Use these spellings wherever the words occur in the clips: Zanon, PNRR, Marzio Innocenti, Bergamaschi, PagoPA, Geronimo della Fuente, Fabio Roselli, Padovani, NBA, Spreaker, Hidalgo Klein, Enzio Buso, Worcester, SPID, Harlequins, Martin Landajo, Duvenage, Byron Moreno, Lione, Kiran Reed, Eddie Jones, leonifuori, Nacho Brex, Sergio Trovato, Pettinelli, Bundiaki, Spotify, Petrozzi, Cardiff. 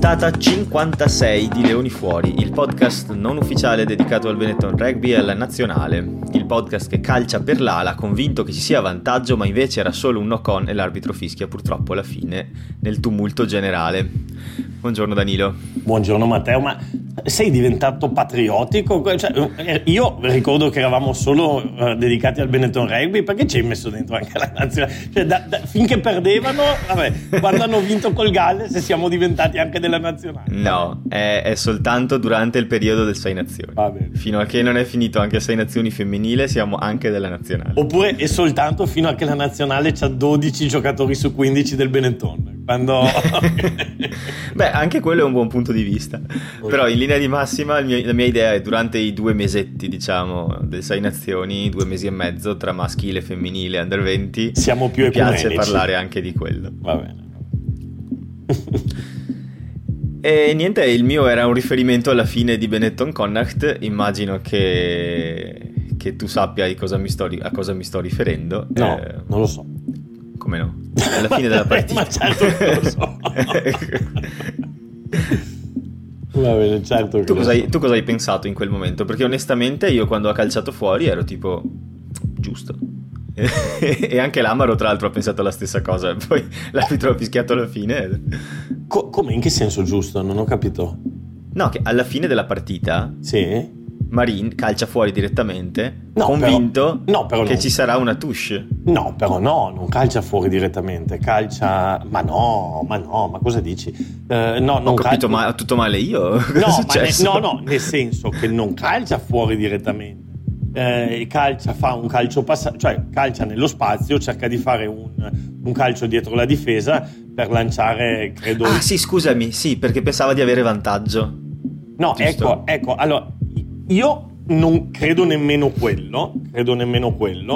Puntata 56 di Leoni Fuori, il podcast non ufficiale dedicato al Benetton Rugby e alla Nazionale. Il podcast che calcia per l'ala, convinto che ci sia vantaggio, ma invece era solo un knock-on e l'arbitro fischia purtroppo alla fine nel tumulto generale. Buongiorno Danilo. Buongiorno Matteo, ma sei diventato patriottico? Cioè, io ricordo che eravamo solo dedicati al Benetton Rugby, perché ci hai messo dentro anche la Nazionale? Cioè, finché perdevano, vabbè, quando hanno vinto col Galles siamo diventati anche della Nazionale. No, è soltanto durante il periodo del Sei Nazioni. Va bene. Fino a che non è finito anche Sei Nazioni femminile siamo anche della Nazionale. Oppure è soltanto fino a che la Nazionale c'ha 12 giocatori su 15 del Benetton. Quando... Beh, anche quello è un buon punto di vista. Però in linea di massima la mia idea è durante i 2 mesetti, diciamo, del Sei Nazioni, 2 mesi e mezzo tra maschile e femminile, under 20. Siamo più ecumenici. Mi piace parlare anche di quello. Va bene. E niente, il mio era un riferimento alla fine di Benetton Connacht. Immagino che tu sappia a cosa mi sto riferendo. No, non lo so. Come no? Alla fine della partita. Ma certo che lo so. Va bene, certo. Tu cosa hai pensato in quel momento? Perché onestamente io quando ha calciato fuori ero tipo, giusto. E anche l'Amaro tra l'altro ha pensato la stessa cosa. Poi l'arbitro ha fischiato alla fine. Come? In che senso giusto? Non ho capito. No, che alla fine della partita sì, Marin calcia fuori direttamente, no, convinto però, no, però che non ci sarà una touche. No, però no, non calcia fuori direttamente, calcia... Ma no, ma cosa dici? No, non ho capito, ma tutto male io? No, ma nel senso che non calcia fuori direttamente. Calcia, fa un calcio passato, cioè calcia nello spazio, cerca di fare un calcio dietro la difesa per lanciare, credo. Ah sì, scusami, sì, perché pensava di avere vantaggio. No, giusto? ecco, allora io non credo nemmeno quello,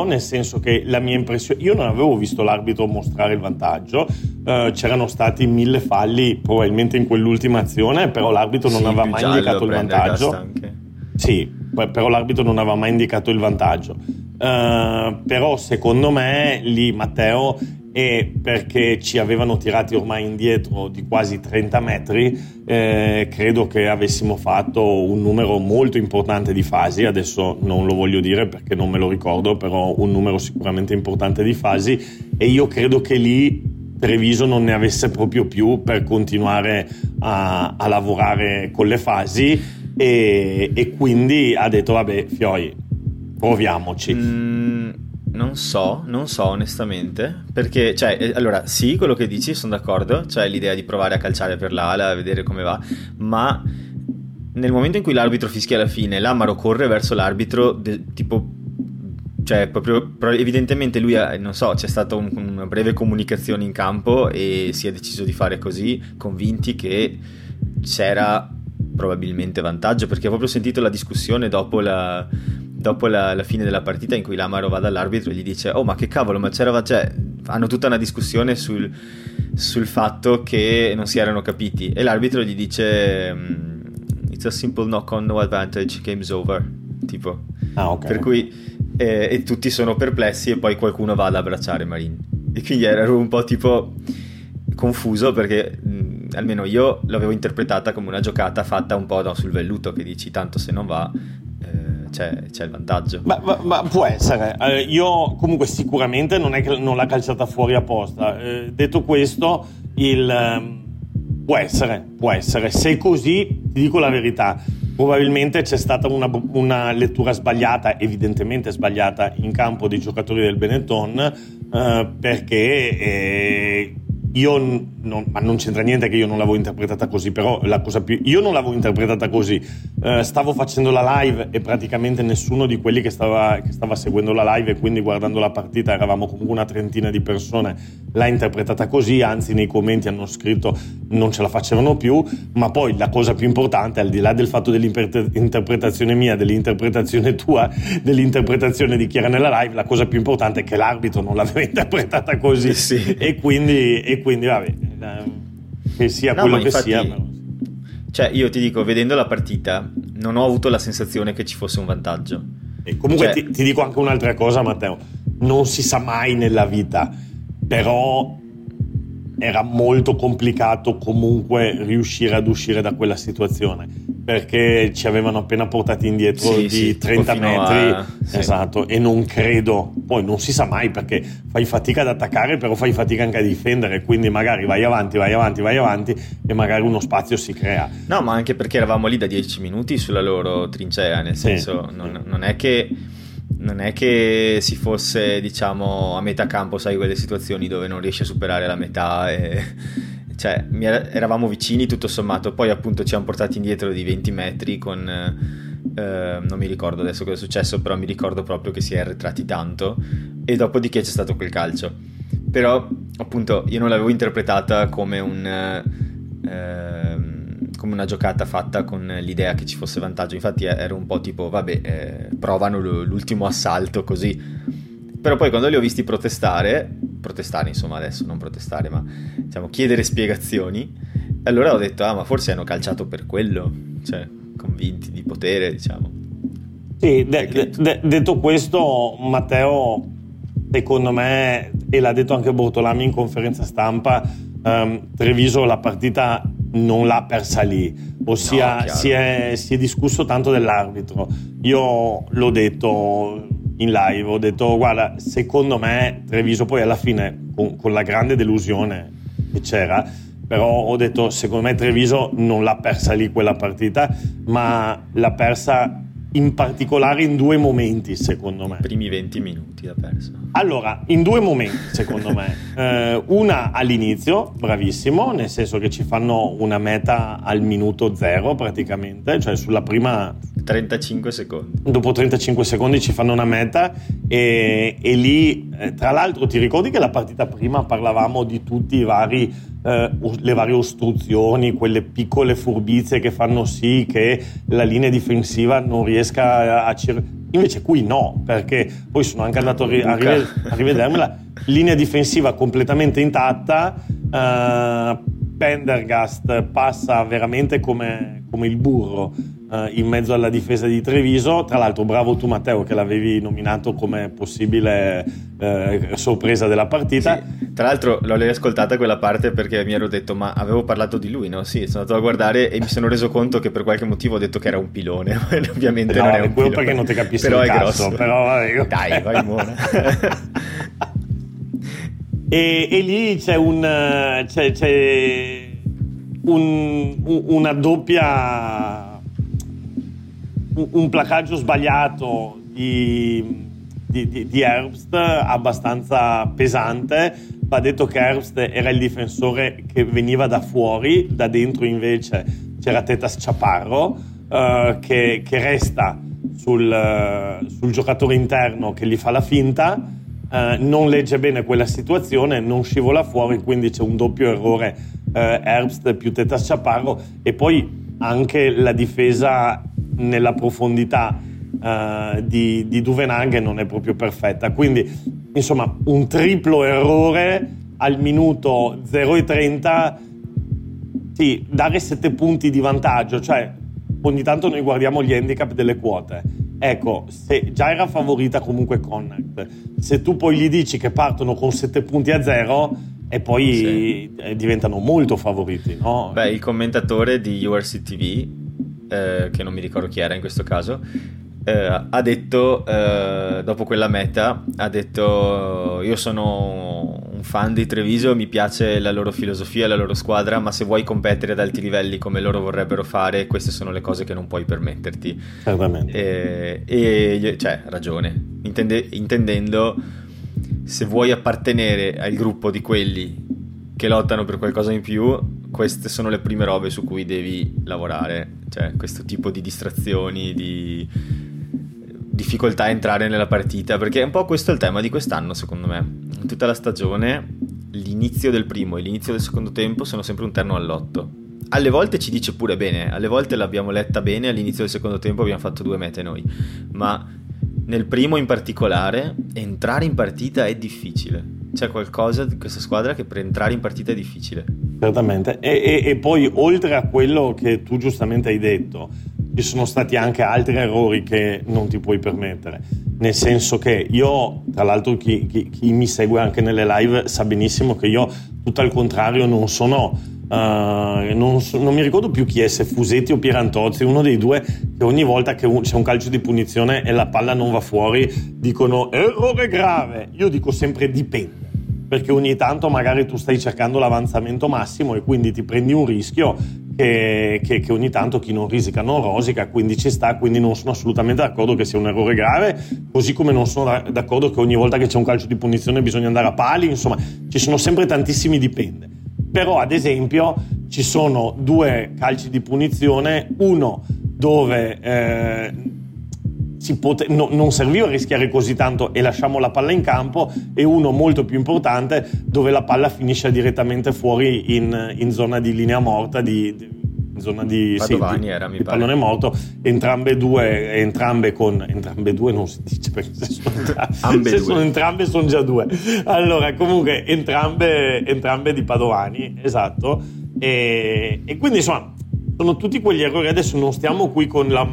nel senso che la mia impressione, io non avevo visto l'arbitro mostrare il vantaggio, c'erano stati 1000 falli probabilmente in quell'ultima azione, però l'arbitro non aveva mai indicato il vantaggio. Sì, però l'arbitro non aveva mai indicato il vantaggio, però secondo me lì, Matteo, è perché ci avevano tirati ormai indietro di quasi 30 metri, credo che avessimo fatto un numero molto importante di fasi, adesso non lo voglio dire perché non me lo ricordo, però un numero sicuramente importante di fasi, e io credo che lì Treviso non ne avesse proprio più per continuare a lavorare con le fasi. E quindi ha detto vabbè, fioi, proviamoci. Non so onestamente, perché cioè, allora sì, quello che dici sono d'accordo, cioè l'idea di provare a calciare per l'ala, a vedere come va, ma nel momento in cui l'arbitro fischia alla fine, l'Amaro corre verso l'arbitro tipo... Cioè, proprio evidentemente lui ha, non so, c'è stata una breve comunicazione in campo e si è deciso di fare così, convinti che c'era probabilmente vantaggio, perché ho proprio sentito la discussione dopo la fine della partita in cui l'Amaro va dall'arbitro e gli dice oh ma che cavolo, ma c'era, cioè, hanno tutta una discussione sul fatto che non si erano capiti e l'arbitro gli dice it's a simple knock on, no advantage, game's over, tipo. Ah, okay. Per cui e tutti sono perplessi e poi qualcuno va ad abbracciare Marin e quindi ero un po' tipo confuso, perché almeno io l'avevo interpretata come una giocata fatta un po' sul velluto, che dici tanto se non va c'è il vantaggio. Ma può essere, io comunque sicuramente non è che non l'ha calciata fuori apposta, detto questo può essere, se così ti dico la verità, probabilmente c'è stata una lettura sbagliata, evidentemente sbagliata in campo dei giocatori del Benetton, perché ma non c'entra niente che io non l'avevo interpretata così, però io non l'avevo interpretata così, stavo facendo la live e praticamente nessuno di quelli che stava seguendo la live e quindi guardando la partita, eravamo comunque una trentina di persone, l'ha interpretata così, anzi nei commenti hanno scritto non ce la facevano più, ma poi la cosa più importante, al di là del fatto dell'interpretazione mia, dell'interpretazione tua, dell'interpretazione di chi era nella live, la cosa più importante è che l'arbitro non l'aveva interpretata così, sì. E quindi vabbè, che sia quello che infatti, sia, però. Cioè io ti dico, vedendo la partita non ho avuto la sensazione che ci fosse un vantaggio, e comunque cioè... ti dico anche un'altra cosa Matteo, non si sa mai nella vita, però era molto complicato comunque riuscire ad uscire da quella situazione, perché ci avevano appena portati indietro di 30 metri esatto, e non credo, poi non si sa mai, perché fai fatica ad attaccare però fai fatica anche a difendere, quindi magari vai avanti e magari uno spazio si crea. No, ma anche perché eravamo lì da 10 minuti sulla loro trincea, nel senso non è che si fosse, diciamo, a metà campo, sai, quelle situazioni dove non riesci a superare la metà cioè eravamo vicini tutto sommato, poi appunto ci hanno portati indietro di 20 metri con non mi ricordo adesso cosa è successo, però mi ricordo proprio che si è arretrati tanto e dopodiché c'è stato quel calcio. Però appunto io non l'avevo interpretata come una giocata fatta con l'idea che ci fosse vantaggio, infatti ero un po' tipo vabbè, provano l'ultimo assalto così. Però poi quando li ho visti protestare insomma, adesso non protestare ma diciamo chiedere spiegazioni, allora ho detto ma forse hanno calciato per quello, cioè convinti di potere, diciamo. Sì, perché... detto questo, Matteo, secondo me, e l'ha detto anche Bortolami in conferenza stampa, Treviso la partita non l'ha persa lì, ossia no, si è discusso tanto dell'arbitro. Io l'ho detto in live, ho detto guarda, secondo me Treviso poi alla fine con la grande delusione che c'era, però ho detto secondo me Treviso non l'ha persa lì quella partita, ma l'ha persa in particolare in due momenti, secondo me. I primi 20 minuti l'ha persa. Allora, in due momenti, secondo me. Una all'inizio, bravissimo, nel senso che ci fanno una meta al minuto zero praticamente, cioè sulla prima... 35 secondi. Dopo 35 secondi ci fanno una meta e lì, tra l'altro, ti ricordi che la partita prima parlavamo di tutti i vari... le varie ostruzioni, quelle piccole furbizie che fanno sì che la linea difensiva non riesca a invece qui no, perché poi sono anche andato a rivedermela, linea difensiva completamente intatta, Prendergast passa veramente come il burro in mezzo alla difesa di Treviso. Tra l'altro bravo tu, Matteo, che l'avevi nominato come possibile sorpresa della partita. Sì, tra l'altro l'ho riascoltata quella parte perché mi ero detto ma avevo parlato di lui, no? Sì, sono andato a guardare e mi sono reso conto che per qualche motivo ho detto che era un pilone, ovviamente no, non è un quello pilone, perché non ti capisci però il cazzo, però vabbè. Dai, vai buona. e lì c'è una doppia, un placaggio sbagliato di Herbst abbastanza pesante. Va detto che Herbst era il difensore che veniva da fuori, da dentro invece c'era Tetaz Chaparro che resta sul giocatore interno che gli fa la finta, non legge bene quella situazione, non scivola fuori, quindi c'è un doppio errore, Herbst più Tetaz Chaparro. E poi anche la difesa nella profondità di Duvenang non è proprio perfetta, quindi insomma un triplo errore al minuto 0,30 dare 7 punti di vantaggio. Cioè ogni tanto noi guardiamo gli handicap delle quote, ecco, se già era favorita comunque Connacht, se tu poi gli dici che partono con 7 punti a 0 e poi diventano molto favoriti, no? Beh, il commentatore di URC TV che non mi ricordo chi era in questo caso, ha detto dopo quella meta, ha detto io sono un fan di Treviso, mi piace la loro filosofia, la loro squadra, ma se vuoi competere ad alti livelli come loro vorrebbero fare, queste sono le cose che non puoi permetterti. Certamente. E cioè ragione, intendendo se vuoi appartenere al gruppo di quelli che lottano per qualcosa in più, queste sono le prime robe su cui devi lavorare, cioè questo tipo di distrazioni, di difficoltà a entrare nella partita, perché è un po' questo il tema di quest'anno secondo me. In tutta la stagione l'inizio del primo e l'inizio del secondo tempo sono sempre un terno all'otto, alle volte ci dice pure bene, alle volte l'abbiamo letta bene, all'inizio del secondo tempo abbiamo fatto 2 mete noi, ma nel primo in particolare entrare in partita è difficile, c'è qualcosa di questa squadra che per entrare in partita è difficile. Certamente, e poi oltre a quello che tu giustamente hai detto, ci sono stati anche altri errori che non ti puoi permettere, nel senso che io, tra l'altro chi mi segue anche nelle live sa benissimo che io tutto al contrario non sonò. Non mi ricordo più chi è, se Fusetti o Pierantozzi, uno dei due, che ogni volta che c'è un calcio di punizione e la palla non va fuori dicono errore grave. Io dico sempre dipende, perché ogni tanto magari tu stai cercando l'avanzamento massimo e quindi ti prendi un rischio che ogni tanto chi non risica non rosica, quindi ci sta. Quindi non sono assolutamente d'accordo che sia un errore grave, così come non sono d'accordo che ogni volta che c'è un calcio di punizione bisogna andare a pali. Insomma, ci sono sempre tantissimi dipende. Però ad esempio ci sono due calci di punizione, uno dove non serviva rischiare così tanto e lasciamo la palla in campo, e uno molto più importante dove la palla finisce direttamente fuori in zona di linea morta, in zona di Padovani, mi pare. Pallone morto, entrambe non si dice perché entrambe sono già due. Allora comunque entrambe di Padovani, esatto, e quindi insomma sono tutti quegli errori. Adesso non stiamo qui con la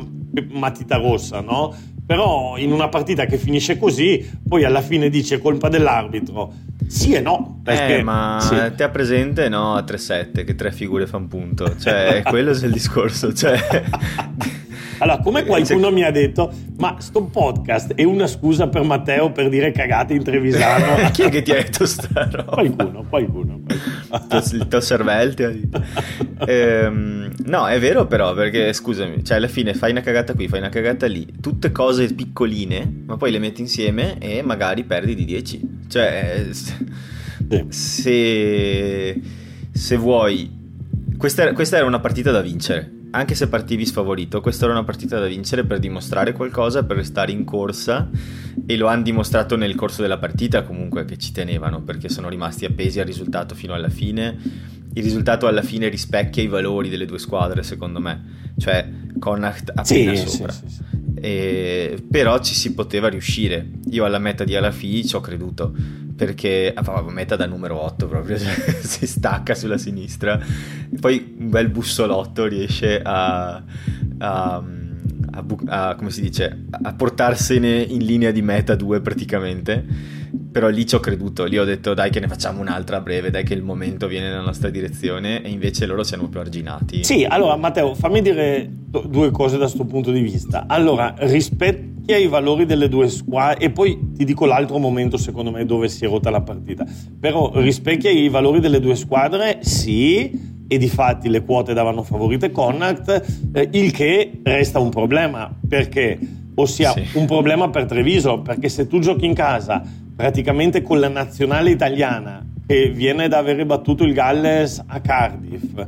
matita rossa, no? Però in una partita che finisce così poi alla fine dice colpa dell'arbitro. Sì e no, perché ma sì. Te ha presente, no, a 3-7 che tre figure fan punto, cioè quello è il discorso, cioè. Allora, come qualcuno mi ha detto, ma sto podcast è una scusa per Matteo per dire cagate in Trevisano. Chi è che ti ha detto sta roba? Qualcuno. Il tuo cervello ti ha detto. No, è vero però, perché scusami, cioè alla fine fai una cagata qui, fai una cagata lì, tutte cose piccoline, ma poi le metti insieme e magari perdi di 10. Cioè, se vuoi, questa era una partita da vincere. Anche se partivi sfavorito, questa era una partita da vincere per dimostrare qualcosa, per restare in corsa, e lo hanno dimostrato nel corso della partita comunque che ci tenevano, perché sono rimasti appesi al risultato fino alla fine. Il risultato alla fine rispecchia i valori delle due squadre, secondo me, cioè Connacht appena sopra. Sì. E però ci si poteva riuscire. Io alla meta di Alafi ci ho creduto, perché meta da numero 8 proprio, cioè, si stacca sulla sinistra e poi un bel bussolotto riesce a come si dice, a portarsene in linea di meta 2 praticamente. Però lì ci ho creduto, lì ho detto dai che ne facciamo un'altra a breve, dai che il momento viene nella nostra direzione, e invece loro siano più arginati. Sì, allora Matteo, fammi dire due cose da sto punto di vista. Allora, rispecchia i valori delle due squadre, e poi ti dico l'altro momento secondo me dove si è rotta la partita. Però rispecchia i valori delle due squadre, sì, e difatti le quote davano favorite Connacht, il che resta un problema, perché ossia sì, un problema per Treviso, perché se tu giochi in casa praticamente con la nazionale italiana che viene da avere battuto il Galles a Cardiff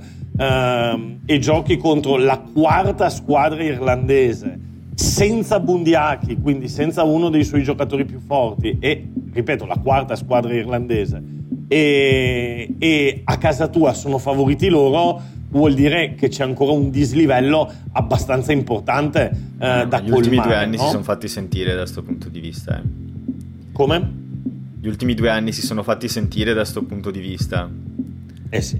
e giochi contro la quarta squadra irlandese senza Bundiaki, quindi senza uno dei suoi giocatori più forti, e ripeto la quarta squadra irlandese, e a casa tua sono favoriti loro, vuol dire che c'è ancora un dislivello abbastanza importante da colmare. Gli ultimi due anni, no? Si sono fatti sentire da sto punto di vista. Come? Gli ultimi due anni si sono fatti sentire da sto punto di vista. Eh sì.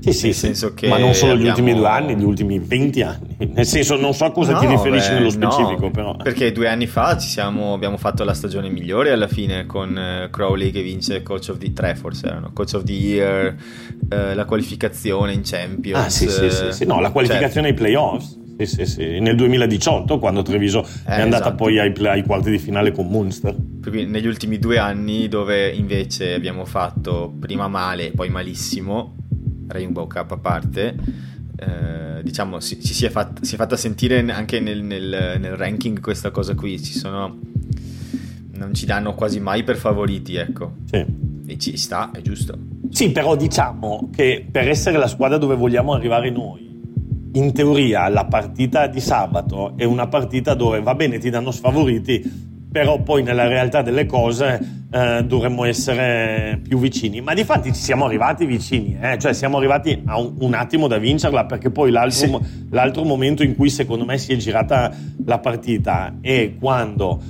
Sì, nel senso che ma non solo gli ultimi 2 anni, gli ultimi 20 anni, nel senso non so a cosa ti riferisci nello specifico, no, però perché 2 anni fa abbiamo fatto la stagione migliore alla fine con Crowley che vince Coach of the Year, forse erano Coach of the Year, la qualificazione in Champions, la qualificazione ai playoffs, nel 2018 quando Treviso è andata poi ai quarti di finale con Munster. Negli ultimi 2 anni dove invece abbiamo fatto prima male poi malissimo, Rainbow Cup a parte, diciamo si è fatta sentire anche nel ranking questa cosa qui. Non ci danno quasi mai per favoriti, ecco. Sì. E ci sta, è giusto. Sì, però diciamo che per essere la squadra dove vogliamo arrivare noi, in teoria la partita di sabato è una partita dove va bene ti danno sfavoriti, però poi nella realtà delle cose dovremmo essere più vicini, ma di fatti ci siamo arrivati vicini, cioè siamo arrivati a un attimo da vincerla, perché poi l'altro momento in cui secondo me si è girata la partita è quando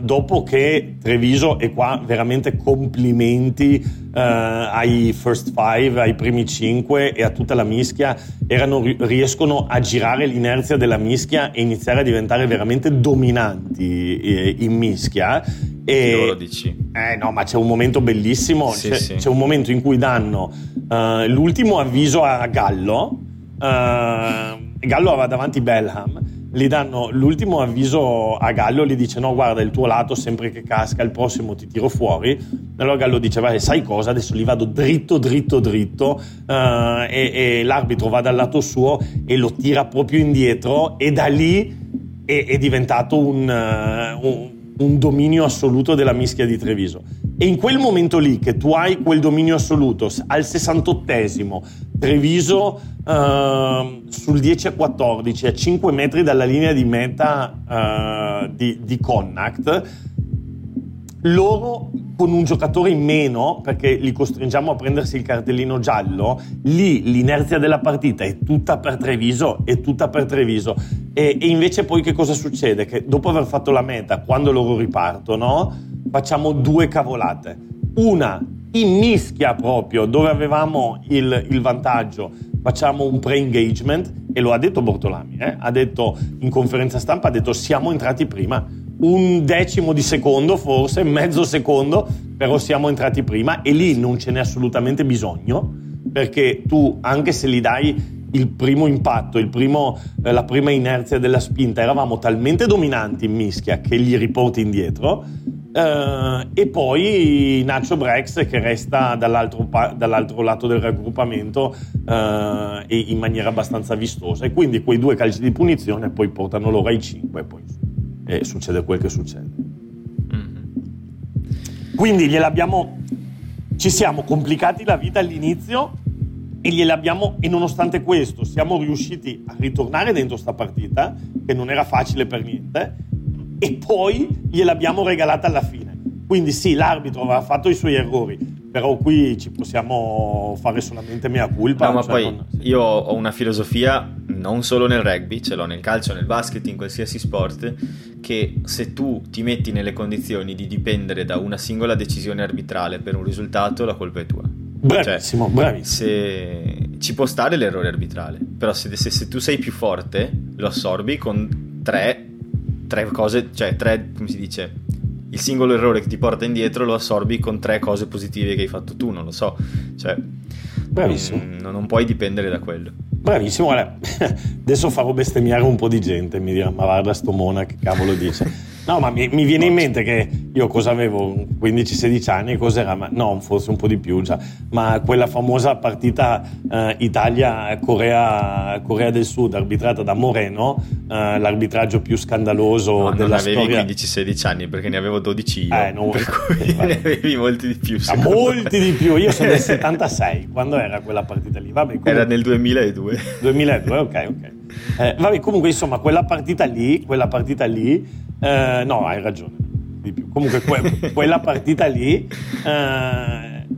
dopo che Treviso, e qua veramente complimenti ai first five, ai primi cinque e a tutta la mischia, riescono a girare l'inerzia della mischia e iniziare a diventare veramente dominanti in mischia. E lo dici? No, ma c'è un momento bellissimo, sì, c'è un momento in cui danno l'ultimo avviso a Gallo. Gallo aveva davanti Belham, gli danno l'ultimo avviso a Gallo, gli dice: no, guarda, il tuo lato sempre che casca, il prossimo ti tiro fuori. Allora Gallo dice: vai, sai cosa, adesso li vado dritto e l'arbitro va dal lato suo e lo tira proprio indietro, e da lì è diventato un dominio assoluto della mischia di Treviso. E in quel momento lì, che tu hai quel dominio assoluto, al 68esimo Treviso sul 10-14, a 5 metri dalla linea di meta di Connacht, loro con un giocatore in meno, perché li costringiamo a prendersi il cartellino giallo, lì l'inerzia della partita è tutta per Treviso. E invece poi che cosa succede? Che dopo aver fatto la meta, quando loro ripartono, facciamo due cavolate. Una in mischia proprio, dove avevamo il vantaggio, facciamo un pre-engagement, e lo ha detto Bortolami, ha detto in conferenza stampa, siamo entrati prima, un decimo di secondo, forse mezzo secondo, però siamo entrati prima, e lì non ce n'è assolutamente bisogno, perché tu, anche se li dai il primo impatto, la prima inerzia della spinta, eravamo talmente dominanti in mischia che li riporti indietro. E poi Nacho Brex, che resta dall'altro lato del raggruppamento e in maniera abbastanza vistosa, e quindi quei due calci di punizione poi portano loro ai 5 e poi succede quel che succede. Mm-hmm. Quindi ci siamo complicati la vita all'inizio e nonostante questo siamo riusciti a ritornare dentro sta partita, che non era facile per niente, e poi gliel'abbiamo regalata alla fine. Quindi sì, l'arbitro aveva fatto i suoi errori, però qui ci possiamo fare solamente mea culpa. No, ma io ho una filosofia, non solo nel rugby, ce l'ho nel calcio, nel basket, in qualsiasi sport, che se tu ti metti nelle condizioni di dipendere da una singola decisione arbitrale per un risultato, la colpa è tua. Bravissimo, cioè, bravissimo. Se ci può stare l'errore arbitrale, però se tu sei più forte, lo assorbi con tre cose, cioè tre, come si dice, il singolo errore che ti porta indietro lo assorbi con tre cose positive che hai fatto tu, non lo so, cioè bravissimo, non puoi dipendere da quello. Bravissimo, guarda, adesso farò bestemmiare un po' di gente, mi dirà: ma guarda sto Mona, che cavolo dice. No, ma mi viene in mente che io cosa avevo, 15-16 anni, cos'era? Ma no, forse un po' di più già, ma quella famosa partita Italia-Corea del Sud, arbitrata da Moreno, l'arbitraggio più scandaloso della storia. Non avevi 15-16 anni, perché ne avevo 12 io, no, per cui ne avevi molti di più. Molti di più, io sono del 76, quando era quella partita lì? Vabbè, era nel 2002. 2002, ok. Vabbè, comunque insomma, quella partita lì no, hai ragione di più. Comunque quella partita lì,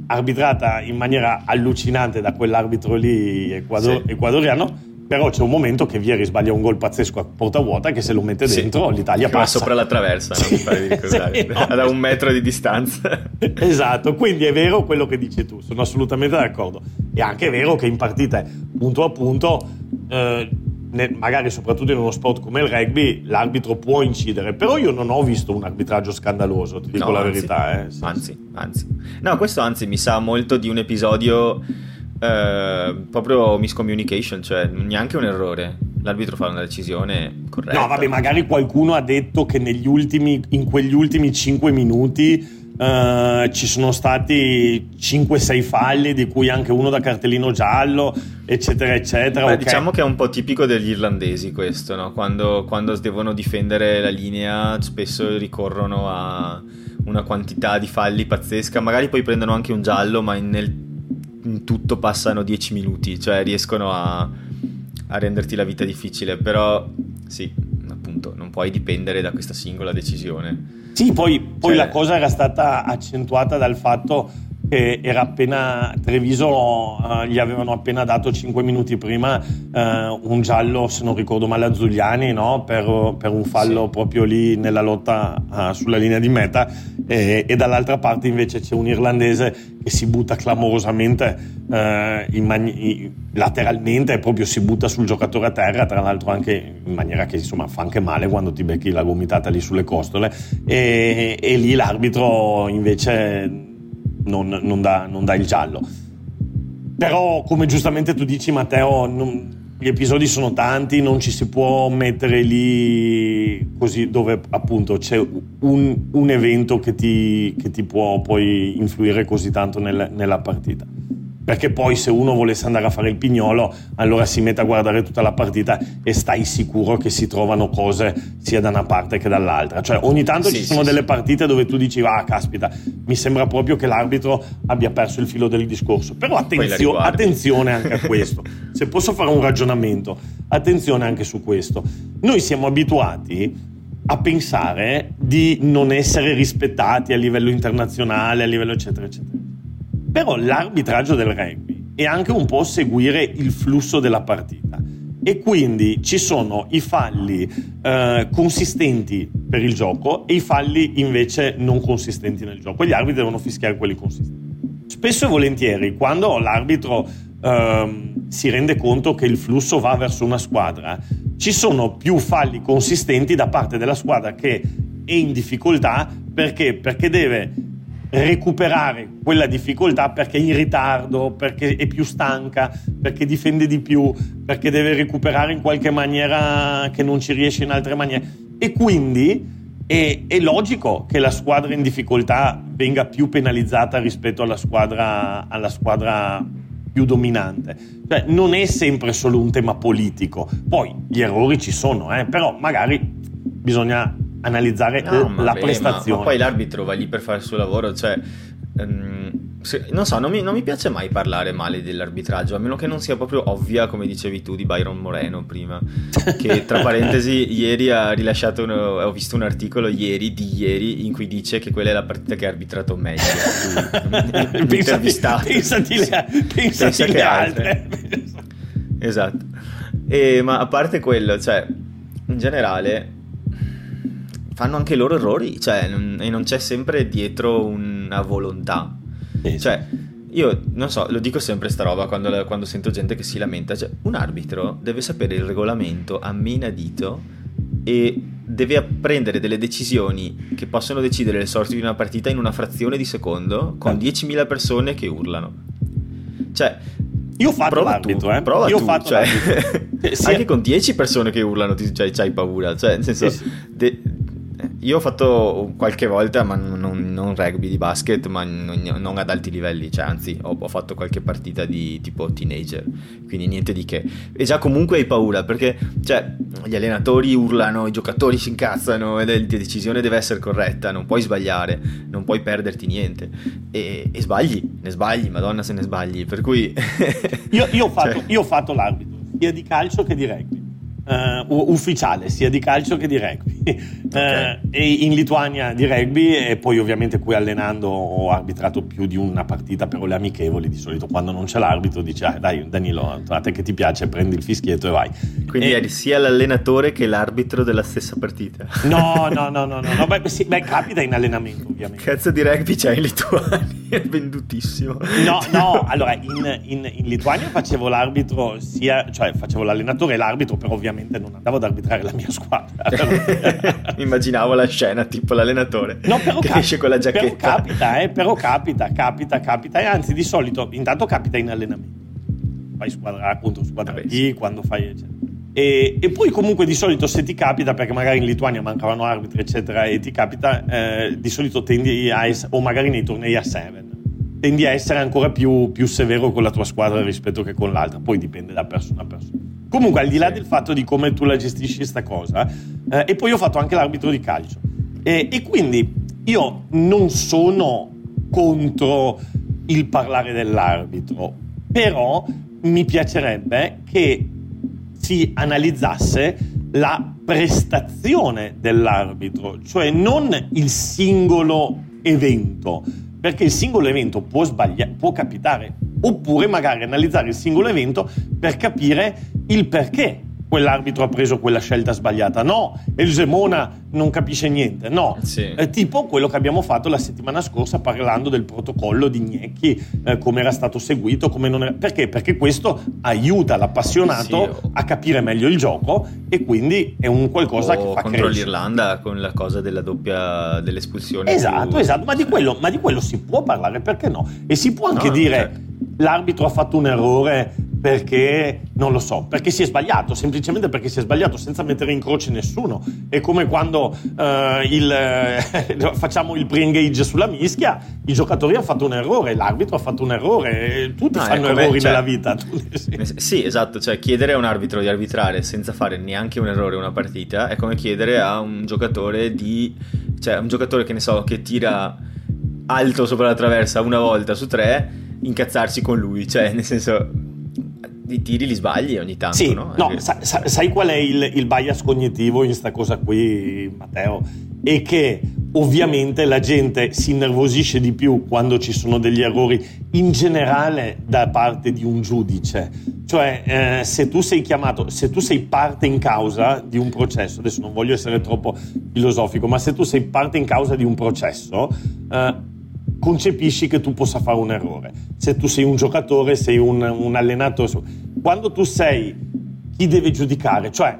arbitrata in maniera allucinante da quell'arbitro lì ecuadoriano, sì. Però c'è un momento che Vieri sbaglia un gol pazzesco a porta vuota, che se lo mette dentro, sì, l'Italia passa sopra la traversa, sì. Non mi pare di ricordare, sì, no. Da un metro di distanza. Esatto, quindi è vero quello che dici tu, sono assolutamente d'accordo. È anche vero che in partite punto a punto, magari soprattutto in uno sport come il rugby, l'arbitro può incidere, però io non ho visto un arbitraggio scandaloso, ti dico la verità. No, questo anzi mi sa molto di un episodio proprio miscommunication, cioè neanche un errore, l'arbitro fa una decisione corretta. No, vabbè, magari qualcuno ha detto che in quegli ultimi 5 minuti ci sono stati 5-6 falli, di cui anche uno da cartellino giallo, eccetera eccetera. Beh, okay. Diciamo che è un po' tipico degli irlandesi questo, no? Quando devono difendere la linea spesso ricorrono a una quantità di falli pazzesca, magari poi prendono anche un giallo, ma in tutto passano 10 minuti, cioè riescono a renderti la vita difficile. Però sì, appunto, non puoi dipendere da questa singola decisione. Sì, poi la cosa era stata accentuata dal fatto che era appena Treviso, gli avevano appena dato 5 minuti prima un giallo, se non ricordo male, a Zugliani, no? Per un fallo proprio lì nella lotta sulla linea di meta, e dall'altra parte invece c'è un irlandese che si butta clamorosamente lateralmente, proprio si butta sul giocatore a terra, tra l'altro anche in maniera che insomma fa anche male quando ti becchi la gomitata lì sulle costole, e lì l'arbitro invece non dà il giallo. Però, come giustamente tu dici, Matteo, gli episodi sono tanti, non ci si può mettere lì così, dove appunto c'è un evento che ti può poi influire così tanto nella partita. Perché poi se uno volesse andare a fare il pignolo, allora si mette a guardare tutta la partita e stai sicuro che si trovano cose sia da una parte che dall'altra. Cioè ogni tanto ci sono delle partite dove tu dici caspita, mi sembra proprio che l'arbitro abbia perso il filo del discorso. Però attenzione anche a questo. Se posso fare un ragionamento, attenzione anche su questo. Noi siamo abituati a pensare di non essere rispettati a livello internazionale, a livello eccetera eccetera. Però l'arbitraggio del rugby è anche un po' seguire il flusso della partita, e quindi ci sono i falli consistenti per il gioco e i falli invece non consistenti nel gioco, e gli arbitri devono fischiare quelli consistenti. Spesso e volentieri quando l'arbitro si rende conto che il flusso va verso una squadra, ci sono più falli consistenti da parte della squadra che è in difficoltà perché deve recuperare quella difficoltà, perché è in ritardo, perché è più stanca, perché difende di più, perché deve recuperare in qualche maniera che non ci riesce in altre maniere, e quindi è logico che la squadra in difficoltà venga più penalizzata rispetto alla squadra più dominante. Cioè non è sempre solo un tema politico, poi gli errori ci sono, però magari bisogna analizzare la prestazione. Ma poi l'arbitro va lì per fare il suo lavoro, cioè non mi piace mai parlare male dell'arbitraggio, a meno che non sia proprio ovvia, come dicevi tu, di Byron Moreno prima, che tra parentesi ieri ha rilasciato ho visto un articolo ieri in cui dice che quella è la partita che ha arbitrato meglio. Pensati le altre. Esatto. Ma a parte quello, cioè in generale fanno anche loro errori, cioè, e non c'è sempre dietro una volontà. Cioè, io non so, lo dico sempre sta roba quando sento gente che si lamenta, cioè, un arbitro deve sapere il regolamento a menadito e deve prendere delle decisioni che possono decidere le sorti di una partita in una frazione di secondo, con 10.000 persone che urlano. Cioè, io ho fatto l'arbitro, anche con 10 persone che urlano c'hai paura, cioè, nel senso... Io ho fatto qualche volta, ma non rugby di basket, ma non ad alti livelli, cioè anzi ho fatto qualche partita di tipo teenager, quindi niente di che, e già comunque hai paura perché, cioè, gli allenatori urlano, i giocatori si incazzano, e la decisione deve essere corretta, non puoi sbagliare, non puoi perderti niente, e ne sbagli, madonna se ne sbagli, per cui io ho fatto l'arbitro sia di calcio che di rugby. Ufficiale sia di calcio che di rugby, okay. E in Lituania di rugby, e poi ovviamente qui allenando ho arbitrato più di una partita, però le amichevoli di solito quando non c'è l'arbitro dice dai Danilo, a te che ti piace, prendi il fischietto e vai, quindi eri sia l'allenatore che l'arbitro della stessa partita. No, beh, capita in allenamento ovviamente. Cazzo di rugby c'è in Lituania, è vendutissimo. Allora in Lituania facevo l'arbitro sia, cioè facevo l'allenatore e l'arbitro, però ovviamente non andavo ad arbitrare la mia squadra. Immaginavo la scena tipo l'allenatore che esce con la giacchetta. Però capita, e anzi di solito intanto capita in allenamento, fai squadra A contro squadra B quando fai eccetera. E poi comunque di solito se ti capita, perché magari in Lituania mancavano arbitri eccetera, e ti capita, di solito tendi a o magari nei tornei a 7 tendi a essere ancora più severo con la tua squadra rispetto che con l'altra, poi dipende da persona a persona. Comunque al di là del fatto di come tu la gestisci sta cosa, e poi ho fatto anche l'arbitro di calcio, e quindi io non sono contro il parlare dell'arbitro, però mi piacerebbe che si analizzasse la prestazione dell'arbitro, cioè non il singolo evento, perché il singolo evento può sbagliare, può capitare, oppure magari analizzare il singolo evento per capire il perché quell'arbitro ha preso quella scelta sbagliata. No, Elsemona non capisce niente, no, sì. Tipo quello che abbiamo fatto la settimana scorsa parlando del protocollo di Gnecchi, come era stato seguito, come non era. Perché? Perché questo aiuta l'appassionato a capire meglio il gioco, e quindi è un qualcosa che fa contro crescere. L'Irlanda con la cosa della doppia dell'espulsione. Esatto, più... esatto, ma di quello si può parlare, perché no? E si può anche dire certo. L'arbitro ha fatto un errore perché, non lo so, perché si è sbagliato, semplicemente perché si è sbagliato, senza mettere in croce nessuno. È come quando facciamo il pre-engage sulla mischia, i giocatori hanno fatto un errore, l'arbitro ha fatto un errore, tutti fanno errori nella vita. Sì, esatto, cioè chiedere a un arbitro di arbitrare senza fare neanche un errore una partita è come chiedere a un giocatore che ne so, che tira alto sopra la traversa una volta su tre, incazzarsi con lui, cioè nel senso... I tiri li sbagli ogni tanto, sì, no? Sai qual è il bias cognitivo in sta cosa qui, Matteo? È che ovviamente la gente si innervosisce di più quando ci sono degli errori in generale da parte di un giudice. Cioè se tu sei parte in causa di un processo, adesso non voglio essere troppo filosofico, ma se tu sei parte in causa di un processo, concepisci che tu possa fare un errore. Se tu sei un giocatore, sei un allenatore, quando tu sei chi deve giudicare, cioè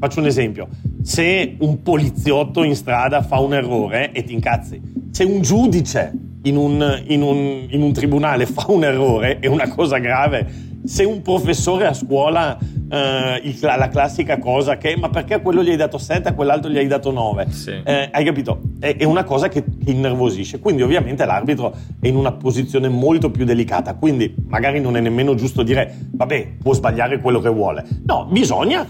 faccio un esempio, se un poliziotto in strada fa un errore e ti incazzi, se un giudice in un tribunale fa un errore è una cosa grave. Se un professore a scuola la classica cosa che ma perché a quello gli hai dato 7, a quell'altro gli hai dato 9, sì. Hai capito? È una cosa che innervosisce, quindi ovviamente l'arbitro è in una posizione molto più delicata, quindi magari non è nemmeno giusto dire vabbè, può sbagliare quello che vuole, no, bisogna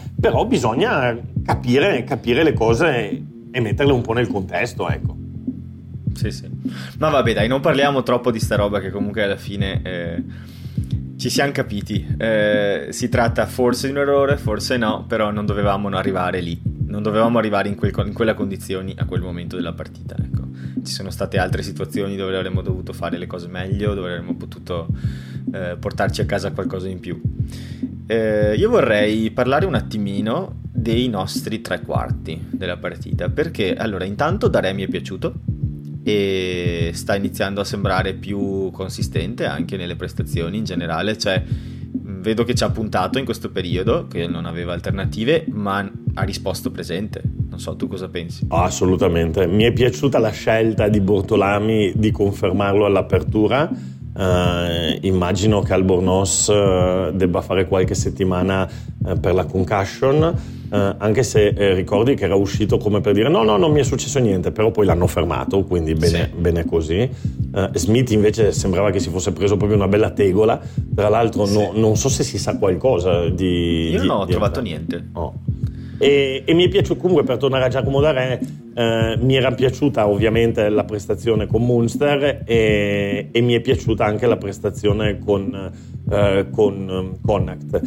capire le cose e metterle un po' nel contesto, ecco. Sì, sì, ma vabbè dai, non parliamo troppo di sta roba che comunque alla fine ci siamo capiti, si tratta forse di un errore, forse no, però non dovevamo arrivare lì, non dovevamo arrivare in quella condizioni a quel momento della partita, ecco. Ci sono state altre situazioni dove avremmo dovuto fare le cose meglio, dove avremmo potuto portarci a casa qualcosa in più. Io vorrei parlare un attimino dei nostri tre quarti della partita, perché allora intanto Da Re mi è piaciuto e sta iniziando a sembrare più consistente anche nelle prestazioni in generale, cioè vedo che ci ha puntato in questo periodo che non aveva alternative, ma ha risposto presente. Non so, tu cosa pensi? Assolutamente, mi è piaciuta la scelta di Bortolami di confermarlo all'apertura. Immagino che Albornoz debba fare qualche settimana per la concussion, anche se ricordi che era uscito come per dire no, non mi è successo niente, però poi l'hanno fermato, quindi bene così. Smith invece sembrava che si fosse preso proprio una bella tegola, tra l'altro sì. Non so se si sa qualcosa di... Io non ho trovato niente. Oh. E mi è piaciuto comunque, per tornare a Giacomo Da Re, mi era piaciuta ovviamente la prestazione con Munster e mi è piaciuta anche la prestazione con Connacht.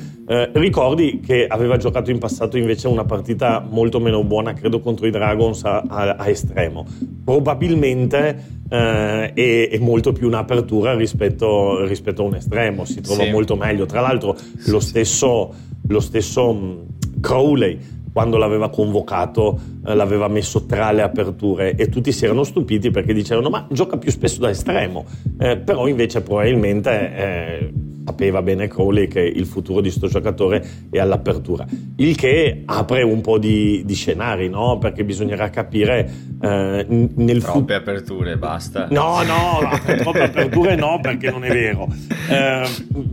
Ricordi che aveva giocato in passato invece una partita molto meno buona, credo contro i Dragons a estremo, probabilmente è molto più un'apertura rispetto a un estremo, si trova molto meglio, tra l'altro lo stesso Crowley, quando l'aveva convocato, l'aveva messo tra le aperture e tutti si erano stupiti perché dicevano ma gioca più spesso da estremo, però invece probabilmente sapeva bene Crowley che il futuro di sto giocatore è all'apertura, il che apre un po' di scenari, no? Perché bisognerà capire troppe aperture, basta. No, troppe aperture no, perché non è vero,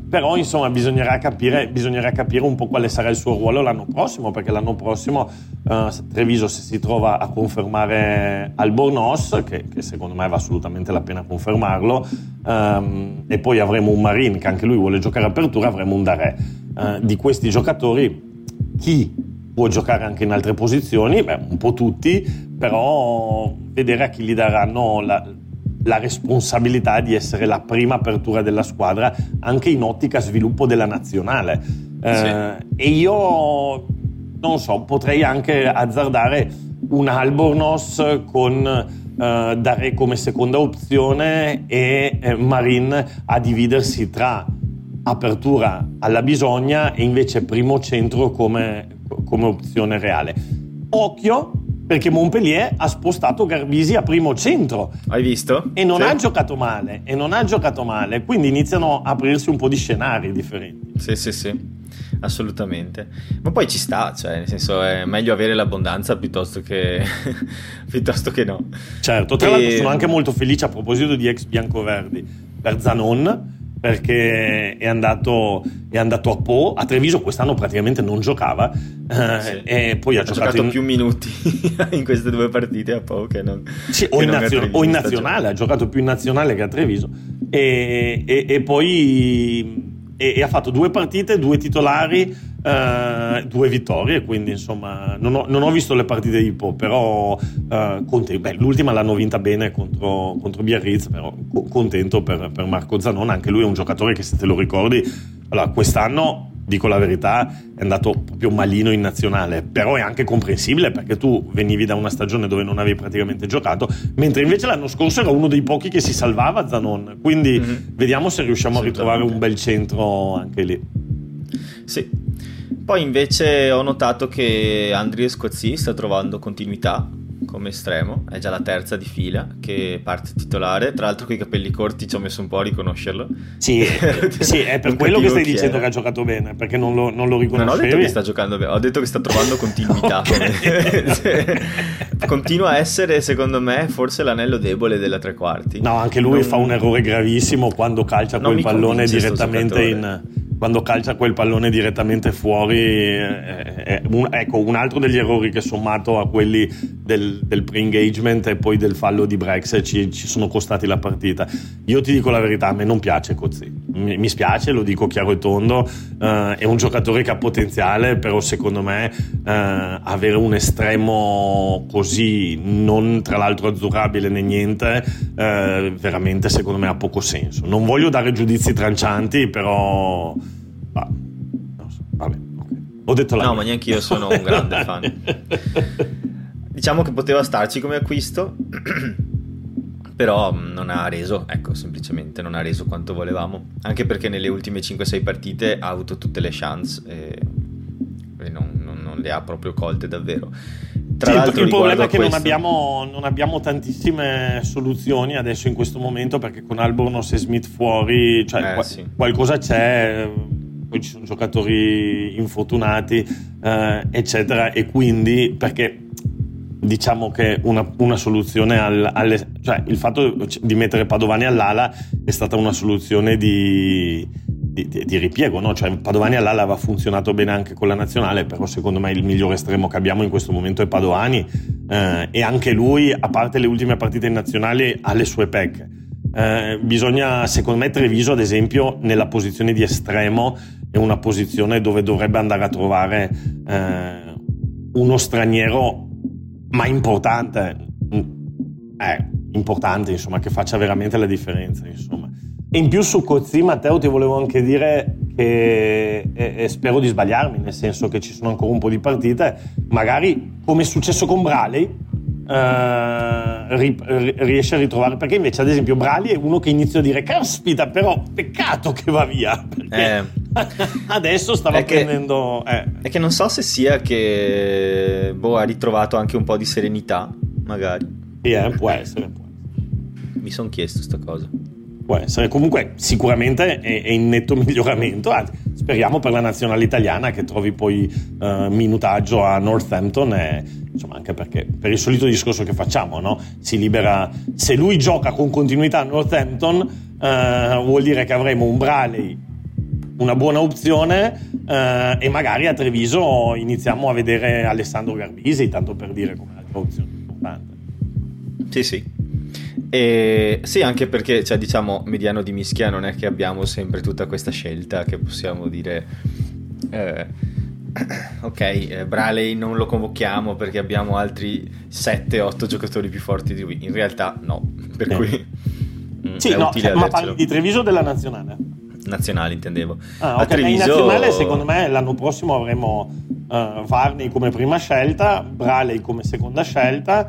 però insomma bisognerà capire un po' quale sarà il suo ruolo l'anno prossimo, perché l'anno prossimo Treviso, se si trova a confermare Albornoz, che secondo me va assolutamente la pena confermarlo, e poi avremo un Marin che anche lui vuole giocare apertura, avremo un Da Re, di questi giocatori chi può giocare anche in altre posizioni? Beh, un po' tutti, però vedere a chi gli daranno la responsabilità di essere la prima apertura della squadra anche in ottica sviluppo della nazionale. E io non so, potrei anche azzardare un Albornoz con Da Re come seconda opzione e Marin a dividersi tra apertura alla bisogna e invece primo centro come opzione reale. Occhio, perché Montpellier ha spostato Garbisi a primo centro. Hai visto? E non ha giocato male, quindi iniziano a aprirsi un po' di scenari differenti. Sì. Assolutamente, ma poi ci sta, cioè nel senso è meglio avere l'abbondanza piuttosto che no. Certo, tra l'altro sono anche molto felice a proposito di ex biancoverdi per Zanon, perché è andato a Po, a Treviso quest'anno praticamente non giocava, e poi ha giocato più minuti in queste due partite a Po che non, sì, che o, non o in nazionale, ha giocato più in nazionale che a Treviso e poi... E ha fatto due partite, due titolari, due vittorie, quindi insomma non ho visto le partite di Po, però l'ultima l'hanno vinta bene contro Biarritz, però contento per Marco Zanon, anche lui è un giocatore che, se te lo ricordi, allora quest'anno, dico la verità, è andato proprio malino in nazionale, però è anche comprensibile perché tu venivi da una stagione dove non avevi praticamente giocato, mentre invece l'anno scorso era uno dei pochi che si salvava Zanon, quindi vediamo se riusciamo a ritrovare un bel centro anche lì. Sì, poi invece ho notato che André Scozzì sta trovando continuità come estremo, è già la terza di fila che parte titolare, tra l'altro con i capelli corti ci ho messo un po' a riconoscerlo. Sì, sì, è per quello che stai dicendo che ha giocato bene, perché non lo riconoscevi. Non ho detto che sta giocando bene, ho detto che sta trovando continuità. Okay. Continua a essere, secondo me, forse l'anello debole della tre quarti. No, anche lui fa un errore gravissimo quando calcia quel pallone direttamente fuori. Ecco, un altro degli errori che, sommato a quelli del pre-engagement e poi del fallo di Brexit, ci sono costati la partita. Io ti dico la verità, a me non piace Cozzi, mi spiace, lo dico chiaro e tondo, è un giocatore che ha potenziale, però secondo me avere un estremo così, non tra l'altro azzurrabile né niente, veramente secondo me ha poco senso. Non voglio dare giudizi trancianti, però non so, vabbè, okay. Ho detto la no mia. Ma neanche io sono un grande fan. Diciamo che poteva starci come acquisto, però non ha reso, ecco, semplicemente non ha reso quanto volevamo, anche perché nelle ultime 5-6 partite ha avuto tutte le chance e non le ha proprio colte davvero. Tra l'altro, il problema è che non abbiamo tantissime soluzioni adesso in questo momento, perché con Albornoz e Smith fuori, cioè qualcosa c'è, poi ci sono giocatori infortunati, eccetera, e quindi perché diciamo che una soluzione cioè il fatto di mettere Padovani all'ala è stata una soluzione di ripiego, no? Cioè Padovani all'ala aveva funzionato bene anche con la nazionale, però secondo me il migliore estremo che abbiamo in questo momento è Padovani, e anche lui, a parte le ultime partite in nazionale, ha le sue pecche. Bisogna, secondo me, Treviso ad esempio nella posizione di estremo è una posizione dove dovrebbe andare a trovare uno straniero, ma importante, insomma, che faccia veramente la differenza, insomma. E in più su Cozzi, Matteo, ti volevo anche dire che spero di sbagliarmi, nel senso che ci sono ancora un po' di partite, magari come è successo con Braley, riesce a ritrovare, perché invece ad esempio Braley è uno che inizio a dire caspita, però peccato che va via, perché adesso stava prendendo è che non so se sia che ha ritrovato anche un po' di serenità, magari può essere. Mi sono chiesto sta cosa. Può essere, comunque sicuramente è in netto miglioramento, anzi speriamo per la nazionale italiana che trovi poi minutaggio a Northampton, e insomma anche perché per il solito discorso che facciamo, no? Si libera, se lui gioca con continuità a Northampton vuol dire che avremo un Braley, una buona opzione, e magari a Treviso iniziamo a vedere Alessandro Garbisi, tanto per dire, come un'altra opzione importante. Sì. Sì, anche perché, cioè, diciamo, mediano di mischia non è che abbiamo sempre tutta questa scelta che possiamo dire Braley non lo convochiamo perché abbiamo altri 7-8 giocatori più forti di lui. In realtà no, per cui sì, è utile avercelo. Ma parli di Treviso o della nazionale intendevo. A Treviso, in nazionale secondo me l'anno prossimo avremo Varney come prima scelta, Braley come seconda scelta,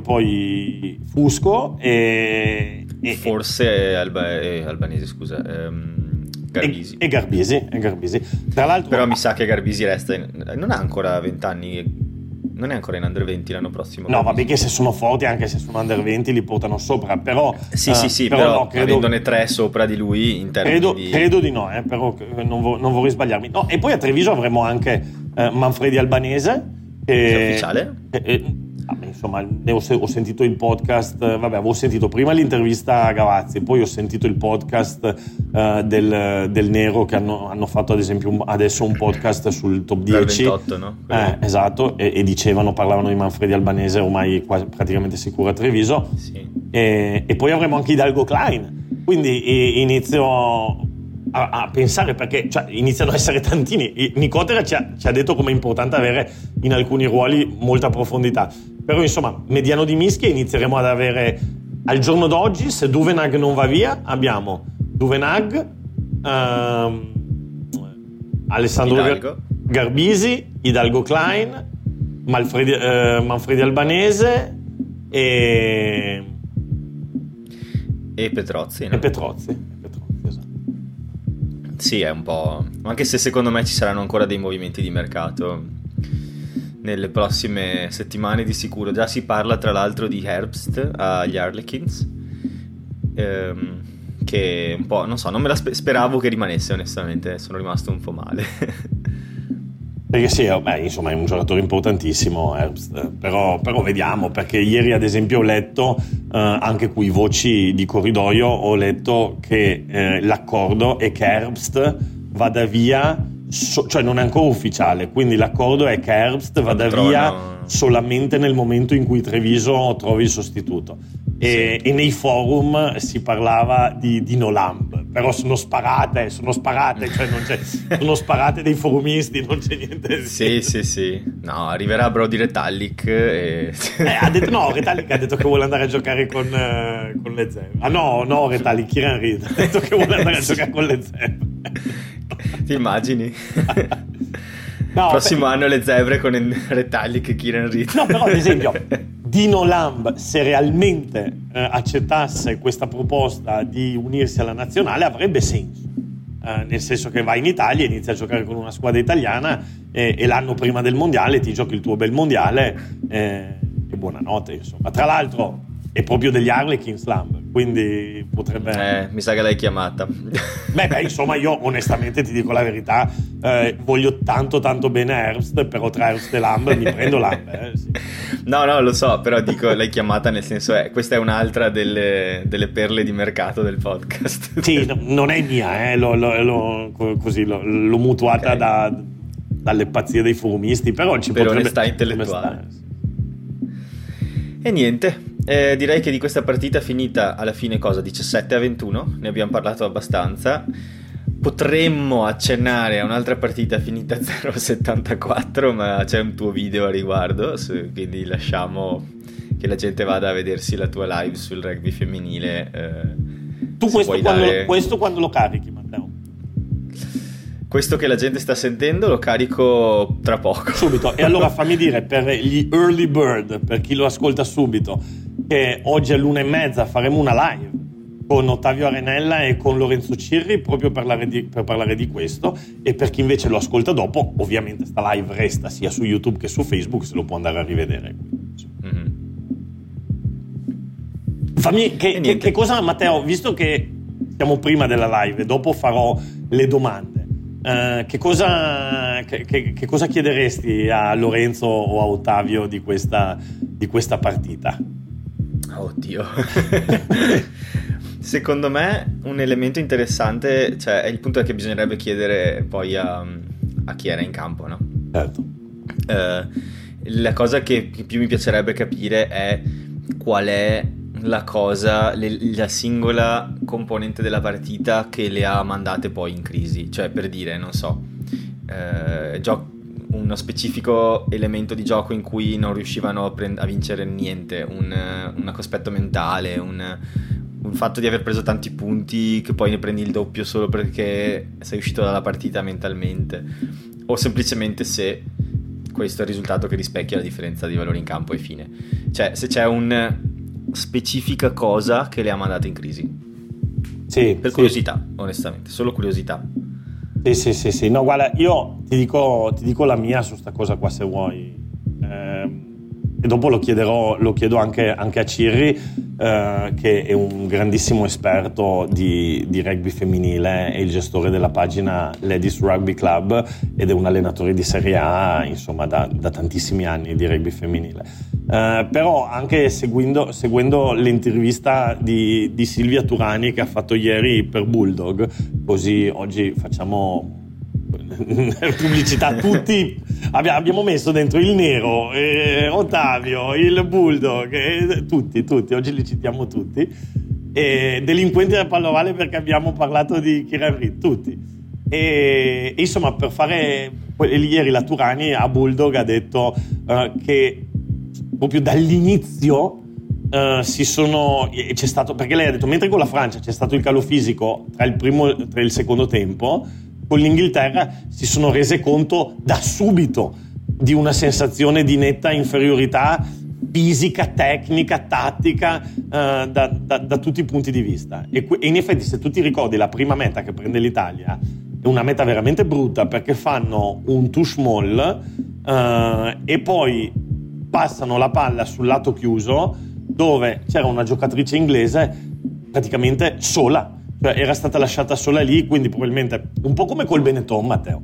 poi Fusco e forse Albanese, scusa, Garbisi. E Garbisi. Tra l'altro, però mi sa che Garbisi resta non ha ancora 20 anni, non è ancora in under 20 l'anno prossimo. No, vabbè, che se sono forti, anche se sono under 20 li portano sopra, però sì, però no, credo, avendone 3 sopra di lui in termini credo di no, però non vorrei sbagliarmi. No, e poi a Treviso avremo anche Manfredi Albanese, che è ufficiale. Insomma, ho sentito il podcast, avevo sentito prima l'intervista a Gavazzi, poi ho sentito il podcast del Nero, che hanno fatto ad esempio adesso un podcast sul top 10 28, no? Esatto, e parlavano di Manfredi Albanese, ormai quasi, praticamente sicuro a Treviso, sì. E poi avremo anche Hidalgo Klein, quindi inizio a pensare, perché iniziano ad essere tantini. Nicotera ci ha detto com'è importante avere in alcuni ruoli molta profondità, però insomma mediano di mischia inizieremo ad avere al giorno d'oggi. Se Duvenag non va via, abbiamo Duvenag, Alessandro Garbisi, Hidalgo Klein, Manfredi Albanese e Petrozzi, no? Sì, è un po', anche se secondo me ci saranno ancora dei movimenti di mercato nelle prossime settimane di sicuro. Già si parla tra l'altro di Herbst agli Harlequins, che un po', non so, non me la speravo che rimanesse, onestamente sono rimasto un po' male perché sì, insomma è un giocatore importantissimo Herbst, però vediamo, perché ieri ad esempio ho letto anche qui voci di corridoio, ho letto che l'accordo è che Herbst vada via, cioè non è ancora ufficiale, quindi l'accordo è che Herbst vada via solamente nel momento in cui Treviso trovi il sostituto, e nei forum si parlava di Nolamb, però sono sparate, cioè non c'è, sono sparate dei forumisti, non c'è niente. Sì. No, arriverà Brodie Retallic e... Retallic ha detto che vuole andare a giocare con le Zebre. Retallic, Kiran Reed ha detto che vuole andare a giocare con le Zebre. Ti immagini? Prossimo anno le Zebre con Retallic e Kiran Reed. No, però ad esempio Dino Lamb, se realmente accettasse questa proposta di unirsi alla nazionale, avrebbe senso, nel senso che vai in Italia, inizia a giocare con una squadra italiana e l'anno prima del mondiale ti giochi il tuo bel mondiale e buonanotte, insomma. Tra l'altro è proprio degli Harlequins Lamb, quindi potrebbe... mi sa che l'hai chiamata. Io onestamente ti dico la verità, voglio tanto bene Herbst, però tra Herbst e Lamb mi prendo Lamb, sì. No, lo so, però dico l'hai chiamata nel senso questa è un'altra delle perle di mercato del podcast. Sì, no, non è mia, l'ho mutuata, okay, dalle pazzie dei forumisti, però ci potrebbe... Per onestà intellettuale. E niente... direi che di questa partita finita alla fine 17-21, ne abbiamo parlato abbastanza. Potremmo accennare a un'altra partita finita 0-74, ma c'è un tuo video a riguardo, quindi lasciamo che la gente vada a vedersi la tua live sul rugby femminile. Tu questo quando lo carichi, Matteo? Questo che la gente sta sentendo lo carico tra poco. Subito. E allora fammi dire, per gli early bird, per chi lo ascolta subito, che oggi all'1:30 faremo una live con Ottavio Arenella e con Lorenzo Cirri proprio per parlare di questo, e per chi invece lo ascolta dopo, ovviamente sta live resta sia su YouTube che su Facebook, se lo può andare a rivedere. Mm-hmm. Fammi, che cosa, Matteo, visto che siamo prima della live e dopo farò le domande, che cosa chiederesti a Lorenzo o a Ottavio di questa partita? Oddio. Secondo me un elemento interessante, il punto è che bisognerebbe chiedere poi a chi era in campo, no? Certo. La cosa che più mi piacerebbe capire è qual è la singola componente della partita che le ha mandate poi in crisi, per dire, non so, uno specifico elemento di gioco in cui non riuscivano a vincere niente, un aspetto mentale, un fatto di aver preso tanti punti che poi ne prendi il doppio solo perché sei uscito dalla partita mentalmente, o semplicemente se questo è il risultato che rispecchia la differenza di valore in campo e fine. Cioè, se c'è una specifica cosa che le ha mandate in crisi. Sì, per curiosità, sì. Onestamente, solo curiosità. Sì. No, guarda, io ti dico la mia su sta cosa qua, se vuoi. E dopo lo chiedo anche a Cirri, che è un grandissimo esperto di rugby femminile, è il gestore della pagina Ladies Rugby Club ed è un allenatore di Serie A, insomma, da tantissimi anni di rugby femminile. Però anche seguendo l'intervista di Silvia Turani che ha fatto ieri per Bulldog, così oggi facciamo pubblicità tutti, abbiamo messo dentro il Nero, Ottavio, il Bulldog, tutti, oggi li citiamo tutti, delinquenti del pallovale perché abbiamo parlato di Kirabri, tutti. E insomma, per fare ieri la Turani a Bulldog ha detto che proprio dall'inizio c'è stato, perché lei ha detto, mentre con la Francia c'è stato il calo fisico tra il secondo tempo, con l'Inghilterra si sono rese conto da subito di una sensazione di netta inferiorità fisica, tecnica, tattica, da tutti i punti di vista, e in effetti, se tu ti ricordi, la prima meta che prende l'Italia è una meta veramente brutta, perché fanno un touch mall e poi passano la palla sul lato chiuso, dove c'era una giocatrice inglese praticamente sola, cioè era stata lasciata sola lì, quindi probabilmente un po' come col Benetton, Matteo,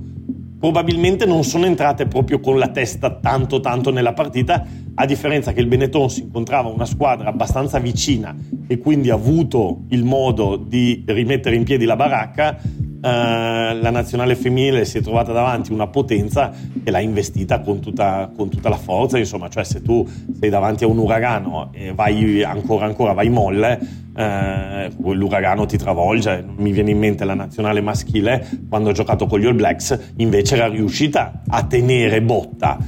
probabilmente non sono entrate proprio con la testa tanto nella partita, a differenza che il Benetton si incontrava una squadra abbastanza vicina e quindi ha avuto il modo di rimettere in piedi la baracca. La nazionale femminile si è trovata davanti una potenza che l'ha investita con tutta la forza, insomma, cioè se tu sei davanti a un uragano e vai ancora vai molle, l'uragano ti travolge. Mi viene in mente la nazionale maschile quando ha giocato con gli All Blacks, invece era riuscita a tenere botta,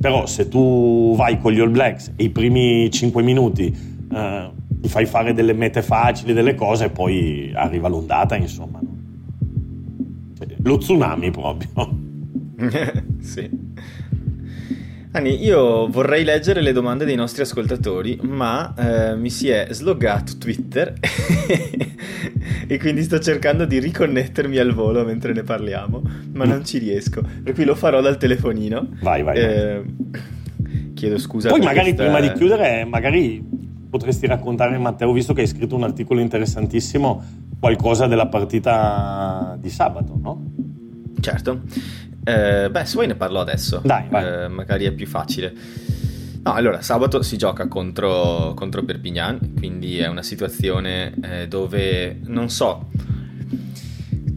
però se tu vai con gli All Blacks e i primi 5 minuti ti fai fare delle mete facili, delle cose, e poi arriva l'ondata, insomma, lo tsunami proprio. Sì. Anni, io vorrei leggere le domande dei nostri ascoltatori, ma mi si è sloggato Twitter e quindi sto cercando di riconnettermi al volo mentre ne parliamo, ma non ci riesco, per cui lo farò dal telefonino. Vai. Chiedo scusa. Poi magari prima di chiudere magari potresti raccontare, Matteo, visto che hai scritto un articolo interessantissimo, qualcosa della partita di sabato, no? Certo. Se vuoi ne parlo adesso. Dai, vai. Magari è più facile. No, allora, sabato si gioca contro Perpignan, quindi è una situazione dove, non so,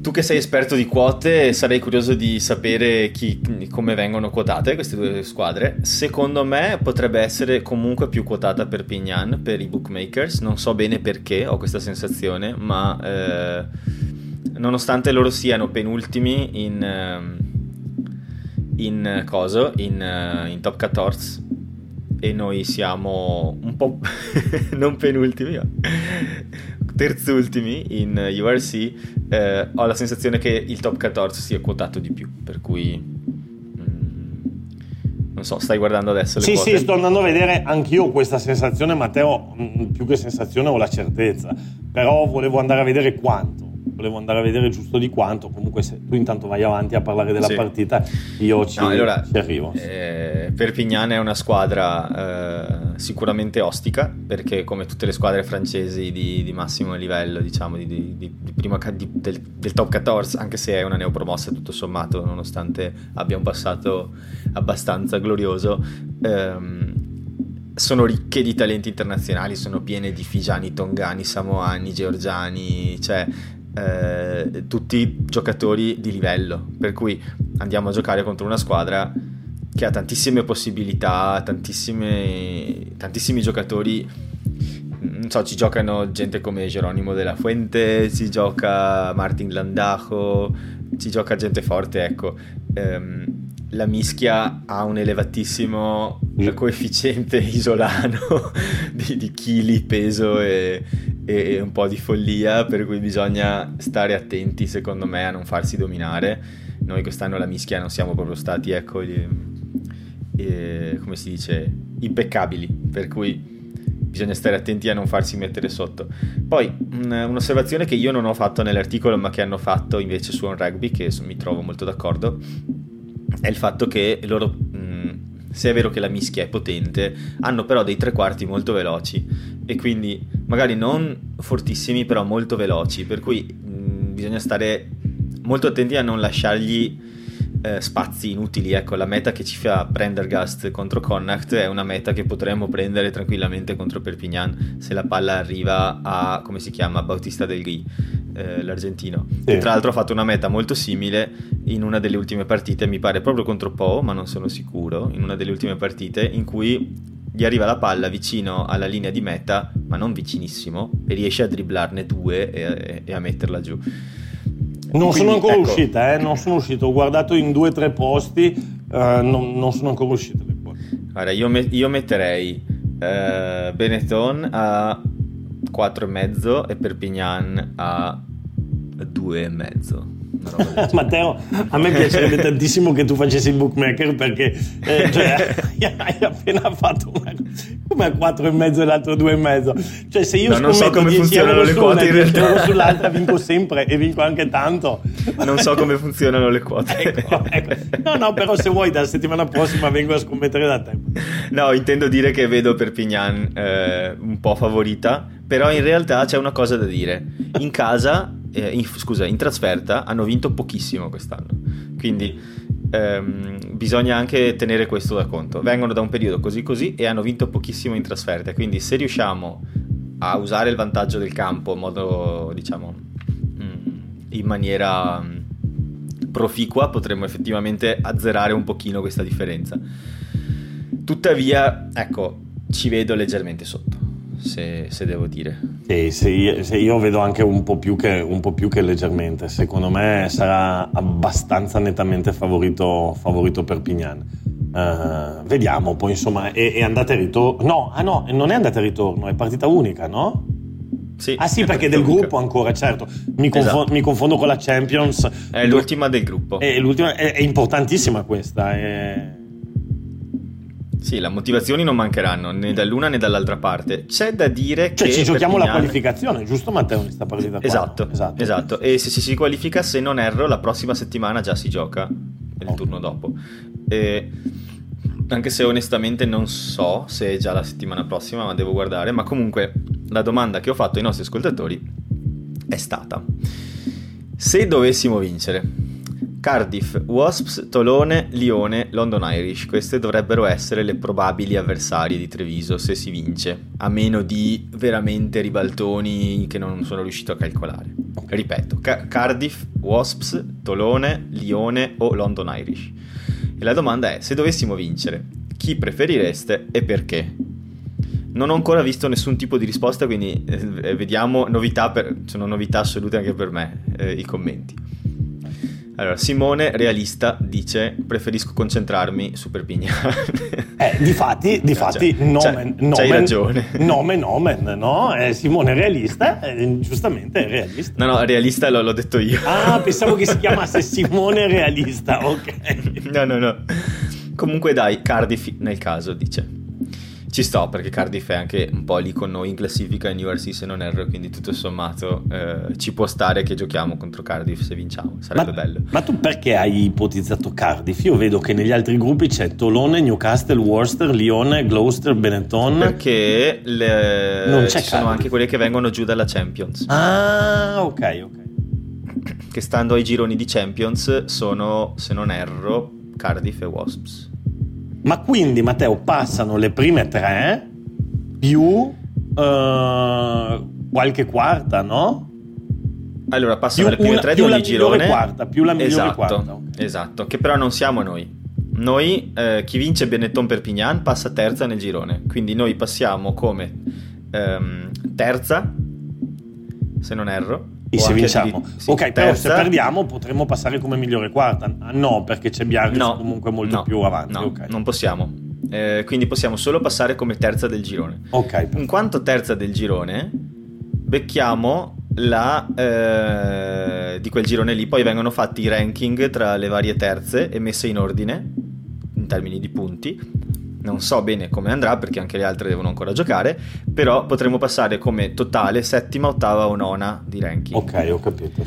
tu che sei esperto di quote, sarei curioso di sapere come vengono quotate queste due squadre. Secondo me potrebbe essere comunque più quotata Perpignan per i bookmakers, non so bene perché ho questa sensazione, ma nonostante loro siano penultimi in Top 14 e noi siamo un po' non penultimi, ma terzultimi in URC, ho la sensazione che il top 14 sia quotato di più, per cui non so, stai guardando adesso le quote? Sì, sto andando a vedere anch'io questa sensazione, Matteo, più che sensazione ho la certezza, però volevo andare a vedere giusto di quanto. Comunque, se tu intanto vai avanti a parlare della partita, io ci arrivo. Perpignan è una squadra sicuramente ostica, perché come tutte le squadre francesi di massimo livello, diciamo del top 14, anche se è una neopromossa tutto sommato, nonostante abbia un passato abbastanza glorioso, sono ricche di talenti internazionali, sono piene di figiani, tongani, samoani, georgiani, cioè tutti giocatori di livello, per cui andiamo a giocare contro una squadra che ha tantissime possibilità, tantissimi giocatori. Non so, ci giocano gente come Geronimo della Fuente, ci gioca Martin Landajo, ci gioca gente forte, ecco. La mischia ha un elevatissimo coefficiente isolano di chili, peso e un po' di follia, per cui bisogna stare attenti, secondo me, a non farsi dominare. Noi quest'anno la mischia non siamo proprio stati, ecco, come si dice, impeccabili, per cui bisogna stare attenti a non farsi mettere sotto. Poi un'osservazione che io non ho fatto nell'articolo ma che hanno fatto invece su On Rugby, che mi trovo molto d'accordo, è il fatto che loro, se è vero che la mischia è potente, hanno però dei tre quarti molto veloci, e quindi magari non fortissimi però molto veloci, per cui bisogna stare molto attenti a non lasciargli spazi inutili. Ecco, la meta che ci fa Prendergast contro Connacht è una meta che potremmo prendere tranquillamente contro Perpignan, se la palla arriva a, come si chiama, Bautista Del Ghi, l'argentino, che tra l'altro ha fatto una meta molto simile in una delle ultime partite, mi pare proprio contro Po, ma non sono sicuro, in una delle ultime partite in cui gli arriva la palla vicino alla linea di meta ma non vicinissimo, e riesce a dribblarne due e a metterla giù. Non quindi, sono ancora uscita, non sono uscito, ho guardato in 2 o 3 posti, non sono ancora uscita. Guarda, io metterei Benetton a 4,5 e Perpignan a 2,5. Matteo, a me piacerebbe tantissimo che tu facessi il bookmaker, perché cioè, hai appena fatto una, come a 4,5 e l'altro 2,5, cioè se io non so come funzionano le quote, in realtà sull'altra vinco sempre e vinco anche tanto, non so come funzionano le quote. Ecco. No però se vuoi dalla settimana prossima vengo a scommettere da te. No, intendo dire che vedo Perpignan un po' favorita, però in realtà c'è una cosa da dire: in casa in trasferta hanno vinto pochissimo quest'anno, quindi bisogna anche tenere questo da conto. Vengono da un periodo così e hanno vinto pochissimo in trasferta, quindi se riusciamo a usare il vantaggio del campo in modo, diciamo, in maniera proficua, potremmo effettivamente azzerare un pochino questa differenza. Tuttavia, ecco, ci vedo leggermente sotto, se devo dire. Se io vedo anche un po' più che leggermente, secondo me sarà abbastanza nettamente favorito Perpignan. Vediamo poi, insomma, è andata e ritorno. No, non è andata e ritorno, è partita unica, no? Sì, ah sì, perché del gruppo ancora, certo, mi confondo con la Champions, è l'ultima del gruppo, è importantissima questa, Sì, le motivazioni non mancheranno né dall'una né dall'altra parte. C'è da dire che ci giochiamo la qualificazione, giusto Matteo, in questa partita qua? Esatto. E se ci si qualifica, se non erro, la prossima settimana già si gioca il turno dopo. E anche se onestamente non so se è già la settimana prossima, ma devo guardare. Ma comunque la domanda che ho fatto ai nostri ascoltatori è stata: se dovessimo vincere Cardiff, Wasps, Tolone, Lione, London Irish, queste dovrebbero essere le probabili avversarie di Treviso se si vince, a meno di veramente ribaltoni che non sono riuscito a calcolare. Ripeto, Cardiff, Wasps, Tolone, Lione o London Irish. E la domanda è: se dovessimo vincere, chi preferireste e perché? Non ho ancora visto nessun tipo di risposta, quindi vediamo, sono novità assolute anche per me, i commenti. Allora, Simone, realista, dice: preferisco concentrarmi su Perpignan. Difatti, c'hai ragione. Nomen, no? Simone, realista, giustamente realista. No, realista l'ho detto io. Ah, pensavo che si chiamasse Simone realista, ok. No. Comunque dai, Cardiff nel caso, dice. Ci sto, perché Cardiff è anche un po' lì con noi in classifica in URC, se non erro, quindi tutto sommato ci può stare che giochiamo contro Cardiff se vinciamo, sarebbe bello. Ma tu perché hai ipotizzato Cardiff? Io vedo che negli altri gruppi c'è Tolone, Newcastle, Worcester, Lione, Gloucester, Benetton. Perché non c'è, ci sono anche quelle che vengono giù dalla Champions. Ah, ok. Che stando ai gironi di Champions sono, se non erro, Cardiff e Wasps. Ma quindi, Matteo, passano le prime 3 più qualche quarta, no? Allora, passano più le prime 3 di ogni girone. Più la migliore quarta. Okay. Esatto, che però non siamo noi. Noi, chi vince Benetton Perpignan passa terza nel girone. Quindi noi passiamo come terza, se non erro. E se vinciamo, però se perdiamo potremmo passare come migliore quarta. No, perché c'è Biarritz comunque molto più avanti. No, okay. Non possiamo. Quindi possiamo solo passare come terza del girone. Okay, in quanto terza del girone, becchiamo la di quel girone lì. Poi vengono fatti i ranking tra le varie terze e messe in ordine. termini di punti. Non so bene come andrà perché anche le altre devono ancora giocare, però potremo passare come totale settima, ottava o nona di ranking. Ok, ho capito.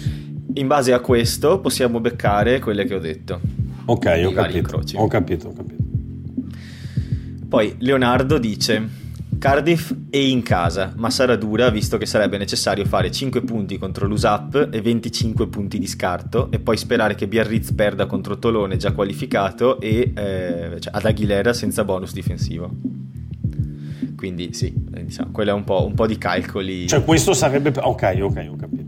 In base a questo possiamo beccare quelle che ho detto. Ok, ho capito. Poi Leonardo dice: Cardiff è in casa, ma sarà dura visto che sarebbe necessario fare 5 punti contro l'USAP e 25 punti di scarto e poi sperare che Biarritz perda contro Tolone già qualificato e cioè ad Aguilera senza bonus difensivo. Quindi sì, diciamo, quello è un po' di calcoli. Cioè questo sarebbe... Ok, ho capito.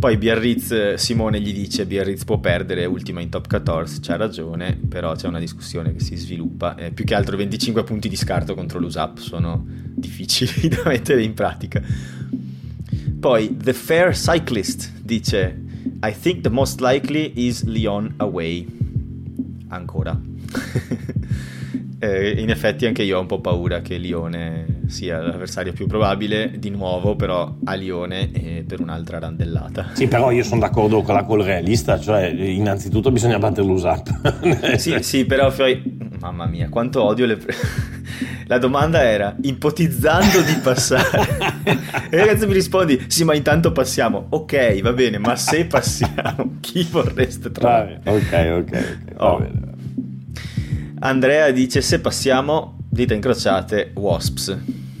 Poi Biarritz, Simone gli dice: Biarritz può perdere, ultima in top 14, c'ha ragione, però c'è una discussione che si sviluppa, più che altro 25 punti di scarto contro l'USAP sono difficili da mettere in pratica. Poi The Fair Cyclist dice: I think the most likely is Lyon away. Ancora. In effetti anche io ho un po' paura che Lione sia l'avversario più probabile, di nuovo però a Lione per un'altra randellata. Sì, però io sono d'accordo con la call realista, cioè innanzitutto bisogna battere l'USAP. sì, però mamma mia, quanto odio le... La domanda era ipotizzando di passare. E ragazzi mi rispondi: sì, ma intanto passiamo. Ok, va bene, ma se passiamo chi vorreste trovare? Ok. Oh. Va bene. Andrea dice: se passiamo, dita incrociate, Wasps.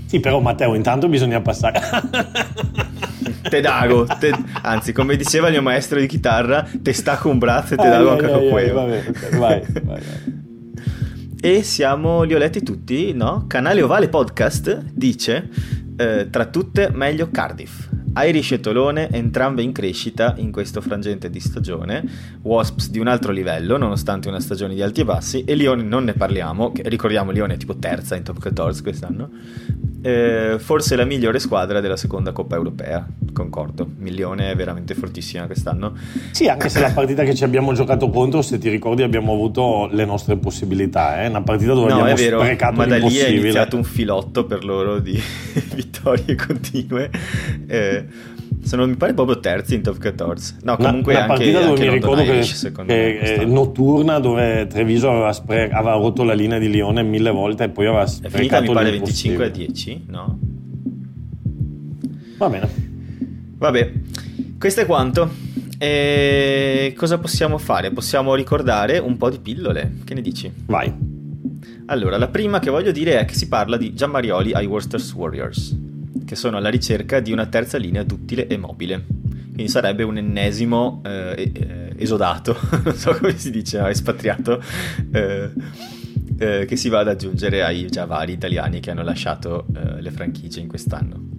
Sì, però Matteo, intanto bisogna passare. Anzi, come diceva il mio maestro di chitarra, te stacco un braccio e te dago anche con quello. Vai. E siamo, li ho letti tutti, no? Canale Ovale Podcast dice: tra tutte meglio Cardiff. Irish e Tolone entrambe in crescita in questo frangente di stagione, Wasps di un altro livello nonostante una stagione di alti e bassi, e Lione non ne parliamo, che ricordiamo Lione è tipo terza in top 14 quest'anno, forse la migliore squadra della seconda Coppa Europea. Concordo, Lione è veramente fortissima quest'anno. Sì, anche se la partita che ci abbiamo giocato contro, se ti ricordi, abbiamo avuto le nostre possibilità, una partita dove abbiamo sprecato l'impossibile. Ma da lì è iniziato un filotto per loro di vittorie continue. Sono, mi pare, proprio terzi in top 14. No, comunque una partita anche, dove anche mi ricordo che notturna, dove Treviso aveva rotto la linea di Lione 1000 volte e poi aveva sprecato. È finita, mi pare, 25-10, no? Va bene. Vabbè, questo è quanto. E cosa possiamo fare? Possiamo ricordare un po' di pillole. Che ne dici? Vai. Allora, la prima che voglio dire è che si parla di Giammarioli ai Worcester's Warriors, che sono alla ricerca di una terza linea duttile e mobile, quindi sarebbe un ennesimo esodato, non so come si dice, espatriato, che si va ad aggiungere ai già vari italiani che hanno lasciato le franchigie in quest'anno.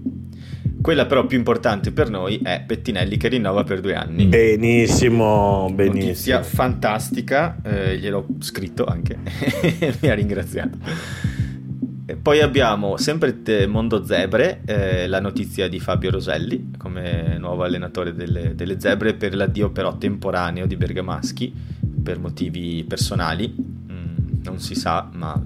Quella però più importante per noi è Pettinelli, che rinnova per 2 anni. Benissimo. Notizia fantastica, gliel'ho scritto anche mi ha ringraziato. Poi abbiamo sempre Mondo Zebre, la notizia di Fabio Roselli come nuovo allenatore delle Zebre, per l'addio però temporaneo di Bergamaschi per motivi personali, non si sa, ma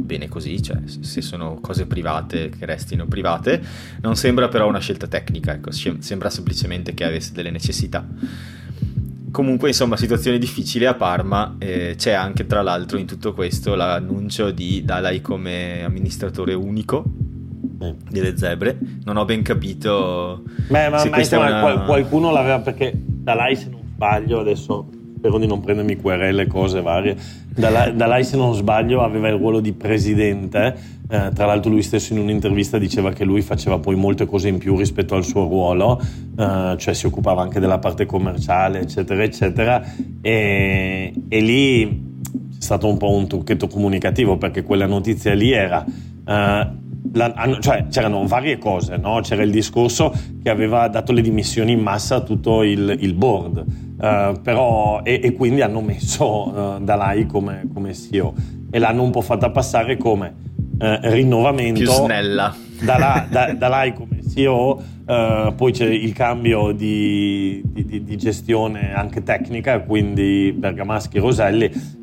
bene così, cioè se sono cose private che restino private. Non sembra però una scelta tecnica, ecco, sembra semplicemente che avesse delle necessità. Comunque, insomma, situazione difficile a Parma, c'è anche tra l'altro in tutto questo l'annuncio di Dalai come amministratore unico delle Zebre. Non ho ben capito. Qualcuno l'aveva, perché Dalai, se non sbaglio, adesso spero di non prendermi querele, cose varie, Dalai se non sbaglio aveva il ruolo di presidente. Tra l'altro lui stesso in un'intervista diceva che lui faceva poi molte cose in più rispetto al suo ruolo, cioè si occupava anche della parte commerciale, eccetera eccetera, e lì c'è stato un po' un trucchetto comunicativo, perché quella notizia lì era cioè c'erano varie cose, no? C'era il discorso che aveva dato le dimissioni in massa a tutto il board, però e quindi hanno messo Dalai come CEO e l'hanno un po' fatta passare come rinnovamento più snella Dalai come CEO, poi c'è il cambio di gestione anche tecnica, quindi Bergamaschi, Roselli, insomma.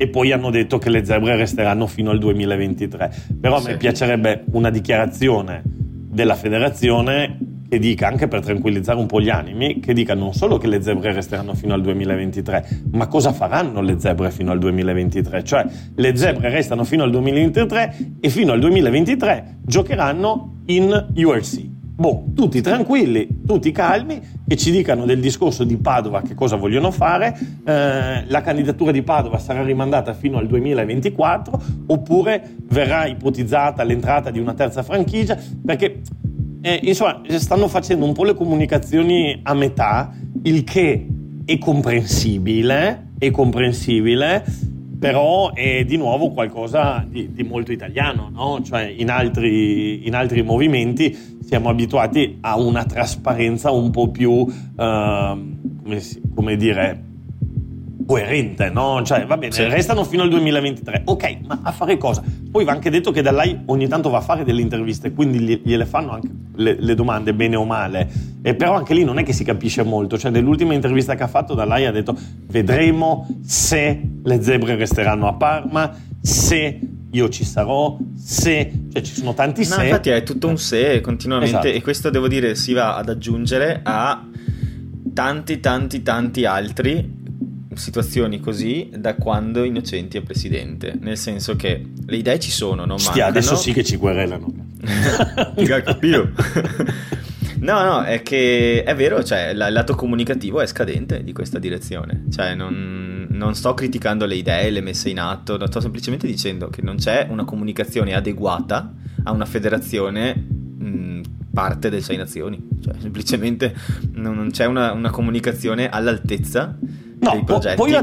E poi hanno detto che le Zebre resteranno fino al 2023, però sì. A me piacerebbe una dichiarazione della federazione che dica, anche per tranquillizzare un po' gli animi, che dica non solo che le zebre resteranno fino al 2023, ma cosa faranno le zebre fino al 2023. Cioè, le zebre restano fino al 2023 e fino al 2023 giocheranno in URC. Boh, tutti tranquilli, tutti calmi, che ci dicano del discorso di Padova che cosa vogliono fare, la candidatura di Padova sarà rimandata fino al 2024 oppure verrà ipotizzata l'entrata di una terza franchigia, perché insomma stanno facendo un po' le comunicazioni a metà, il che è comprensibile, però è di nuovo qualcosa di molto italiano, no? Cioè in altri movimenti siamo abituati a una trasparenza un po' più come dire coerente, no? Cioè va bene, sì, restano fino al 2023, ok, ma a fare cosa? Poi va anche detto che Dalai ogni tanto va a fare delle interviste, quindi gliele fanno anche le domande, bene o male, però anche lì non è che si capisce molto. Cioè nell'ultima intervista che ha fatto Dalai ha detto vedremo se le zebre resteranno a Parma, se io ci sarò, se, cioè ci sono tanti se. No, infatti è tutto un se continuamente, esatto. E questo devo dire si va ad aggiungere a tanti altri situazioni così da quando Innocenti è presidente, nel senso che le idee ci sono, non mancano. Adesso sì che ci querelano. No, è che è vero, cioè il lato comunicativo è scadente di questa direzione, cioè non sto criticando le idee, le messe in atto, sto semplicemente dicendo che non c'è una comunicazione adeguata a una federazione parte delle Sei Nazioni, cioè semplicemente non c'è una comunicazione all'altezza. No, poi va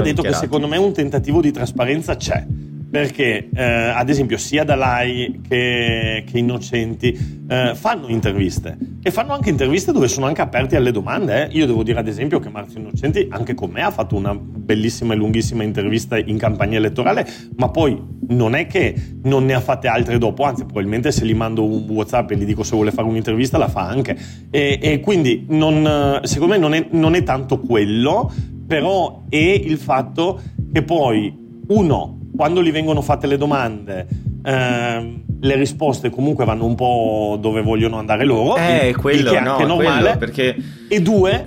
detto che secondo me un tentativo di trasparenza c'è, perché ad esempio sia Dalai che Innocenti fanno interviste, e fanno anche interviste dove sono anche aperti alle domande. Io devo dire ad esempio che Marzio Innocenti anche con me ha fatto una bellissima e lunghissima intervista in campagna elettorale, ma poi non è che non ne ha fatte altre dopo, anzi probabilmente se gli mando un WhatsApp e gli dico se vuole fare un'intervista la fa anche, e quindi secondo me non è tanto quello, però è il fatto che poi uno, quando gli vengono fatte le domande, le risposte comunque vanno un po' dove vogliono andare loro, quello, che è anche normale, perché... e due,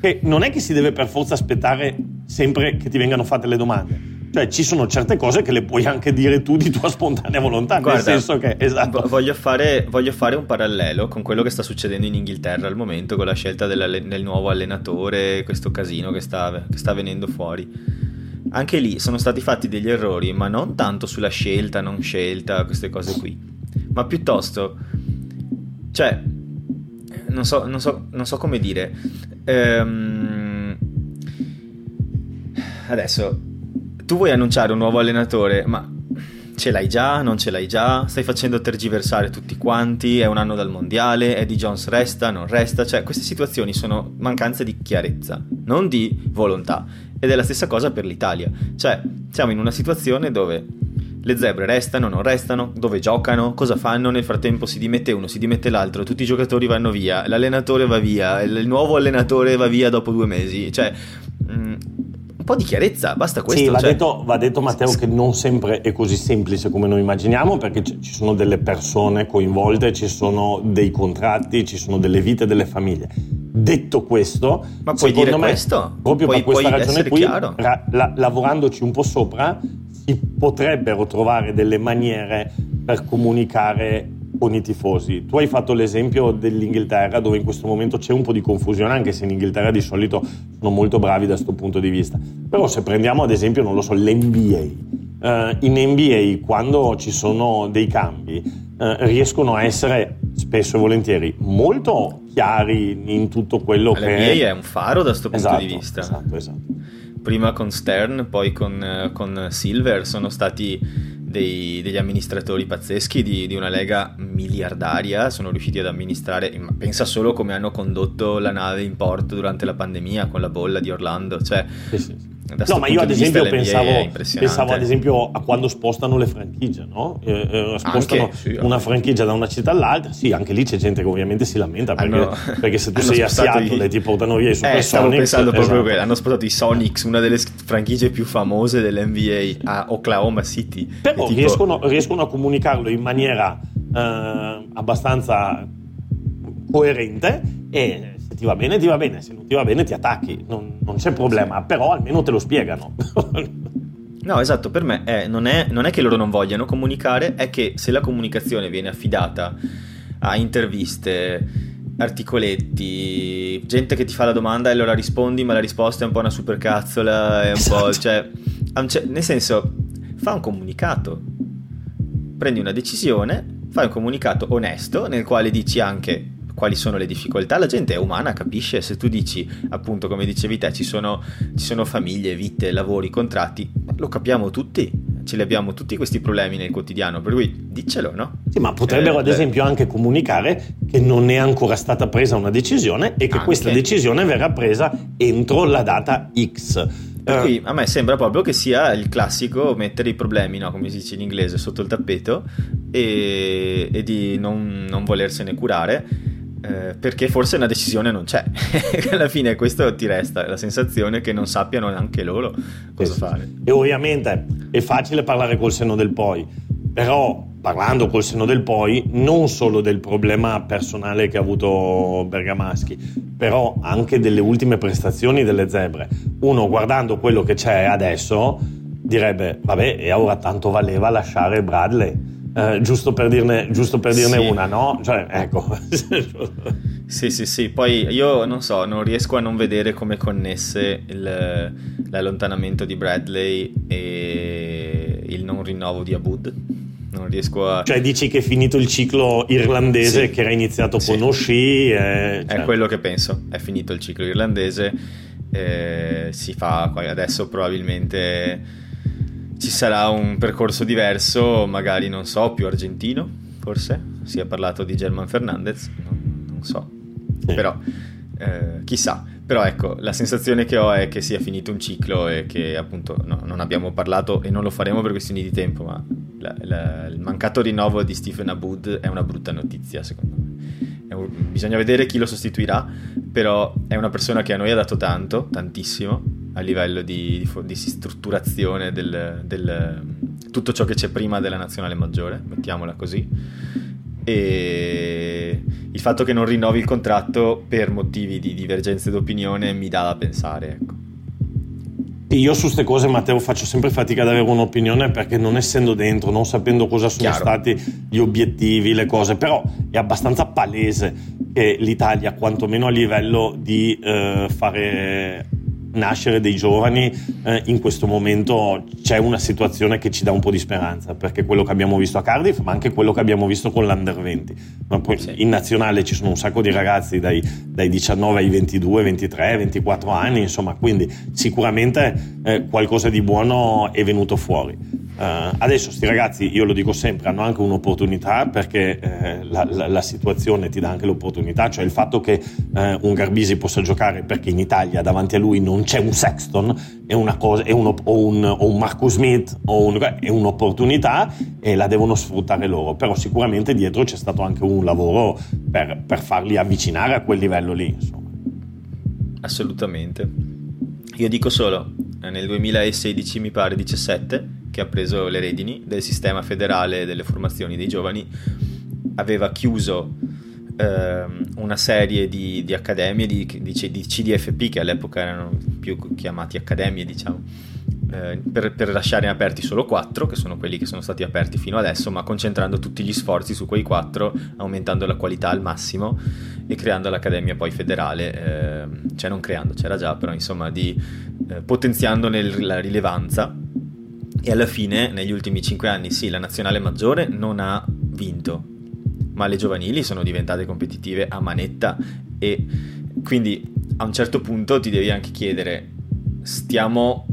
che non è che si deve per forza aspettare sempre che ti vengano fatte le domande, cioè ci sono certe cose che le puoi anche dire tu di tua spontanea volontà. Guarda, nel senso che, esatto, voglio fare un parallelo con quello che sta succedendo in Inghilterra al momento con la scelta del nuovo allenatore, questo casino che sta venendo fuori. Anche lì sono stati fatti degli errori, ma non tanto sulla scelta, non scelta, queste cose qui, ma piuttosto, cioè, non so come dire. Adesso tu vuoi annunciare un nuovo allenatore, ma ce l'hai già, non ce l'hai già, stai facendo tergiversare tutti quanti, è un anno dal mondiale, Eddie Jones resta, non resta, cioè queste situazioni sono mancanze di chiarezza, non di volontà, ed è la stessa cosa per l'Italia, cioè siamo in una situazione dove le zebre restano, non restano, dove giocano, cosa fanno, nel frattempo si dimette uno, si dimette l'altro, tutti i giocatori vanno via, l'allenatore va via, il nuovo allenatore va via dopo 2 mesi, cioè... po' di chiarezza, basta questo. Sì, va detto Matteo che non sempre è così semplice come noi immaginiamo, perché ci sono delle persone coinvolte, ci sono dei contratti, ci sono delle vite, delle famiglie. Detto questo, ma puoi secondo dire me, questo? Proprio per questa ragione qui, lavorandoci un po' sopra, si potrebbero trovare delle maniere per comunicare con i tifosi. Tu hai fatto l'esempio dell'Inghilterra, dove in questo momento c'è un po' di confusione, anche se in Inghilterra di solito sono molto bravi da questo punto di vista. Però se prendiamo ad esempio, non lo so, l'NBA, in NBA quando ci sono dei cambi riescono a essere spesso e volentieri molto chiari in tutto quello che... L'NBA è un faro da questo punto di vista. Esatto. Prima con Stern, poi con Silver sono stati... Degli amministratori pazzeschi di una lega miliardaria, sono riusciti ad amministrare, ma pensa solo come hanno condotto la nave in porto durante la pandemia con la bolla di Orlando, cioè sì. No, ma io ad esempio pensavo ad esempio a quando spostano le franchigie, no? Spostano anche, sì, una franchigia da una città all'altra, sì, anche lì c'è gente che ovviamente si lamenta perché se tu sei a Seattle ti portano via i Super Sonics. Stavo pensando proprio quello, hanno spostato i Sonics, una delle franchigie più famose dell'NBA, a Oklahoma City. Però tipo... riescono a comunicarlo in maniera abbastanza coerente e se ti va bene ti va bene, se non ti va bene ti attacchi, non c'è problema, però almeno te lo spiegano. No, esatto, per me non è che loro non vogliano comunicare, è che se la comunicazione viene affidata a interviste, articoletti, gente che ti fa la domanda e allora rispondi, ma la risposta è un po' una supercazzola, è un esatto. po', cioè, nel senso, fa un comunicato, prendi una decisione, fai un comunicato onesto nel quale dici anche quali sono le difficoltà, la gente è umana, capisce, se tu dici appunto come dicevi te ci sono famiglie, vite, lavori, contratti, lo capiamo tutti, ce li abbiamo tutti questi problemi nel quotidiano, per cui diccelo, no? Sì, ma potrebbero ad esempio anche comunicare che non è ancora stata presa una decisione e che anche. Questa decisione verrà presa entro la data X. Per cui a me sembra proprio che sia il classico mettere i problemi, no, come si dice in inglese, sotto il tappeto e di non volersene curare, perché forse una decisione non c'è. Alla fine questo ti resta la sensazione che non sappiano neanche loro cosa fare. E ovviamente è facile parlare col senno del poi, però parlando col senno del poi non solo del problema personale che ha avuto Bergamaschi, però anche delle ultime prestazioni delle Zebre, uno guardando quello che c'è adesso direbbe vabbè, e ora tanto valeva lasciare Bradley. Giusto per dirne sì. Una, no? Cioè, ecco. Sì. Poi io non so, non riesco a non vedere come connesse l'allontanamento di Bradley e il non rinnovo di Aboud. Non riesco a. Cioè, dici che è finito il ciclo irlandese sì. che era iniziato sì. con Oshie. È quello che penso. È finito il ciclo irlandese. Si fa poi adesso probabilmente. Ci sarà un percorso diverso, magari, non so, più argentino, forse? Si è parlato di German Fernandez, non so. Però, chissà. Però ecco, la sensazione che ho è che sia finito un ciclo e che appunto no, non abbiamo parlato e non lo faremo per questioni di tempo, ma il mancato rinnovo di Stephen Aboud è una brutta notizia, secondo me. Bisogna vedere chi lo sostituirà, però è una persona che a noi ha dato tanto, tantissimo, a livello di strutturazione del tutto ciò che c'è prima della nazionale maggiore, mettiamola così, e il fatto che non rinnovi il contratto per motivi di divergenze d'opinione mi dà da pensare, ecco. Io su ste cose, Matteo, faccio sempre fatica ad avere un'opinione perché non essendo dentro, non sapendo cosa sono Chiaro. Stati gli obiettivi, le cose, però è abbastanza palese che l'Italia, quantomeno a livello di fare nascere dei giovani, in questo momento c'è una situazione che ci dà un po' di speranza, perché quello che abbiamo visto a Cardiff, ma anche quello che abbiamo visto con l'Under 20, ma poi sì. in nazionale ci sono un sacco di ragazzi dai 19 ai 22, 23, 24 anni, insomma, quindi sicuramente qualcosa di buono è venuto fuori. Adesso sti ragazzi, io lo dico sempre, hanno anche un'opportunità, perché la situazione ti dà anche l'opportunità, cioè il fatto che un Garbisi possa giocare perché in Italia davanti a lui non c'è un Sexton è una cosa, o un Marcus Smith è un'opportunità e la devono sfruttare loro, però sicuramente dietro c'è stato anche un lavoro per farli avvicinare a quel livello lì, insomma. Assolutamente, io dico solo nel 2016 mi pare 17 che ha preso le redini del sistema federale delle formazioni dei giovani, aveva chiuso una serie di accademie di CDFP che all'epoca erano più chiamati accademie, diciamo, per lasciare aperti solo 4 che sono quelli che sono stati aperti fino adesso, ma concentrando tutti gli sforzi su quei 4, aumentando la qualità al massimo e creando l'accademia poi federale, cioè non creando, c'era già, però insomma potenziandone la rilevanza. E alla fine, negli ultimi 5 anni, sì, la nazionale maggiore non ha vinto, ma le giovanili sono diventate competitive a manetta e quindi a un certo punto ti devi anche chiedere: stiamo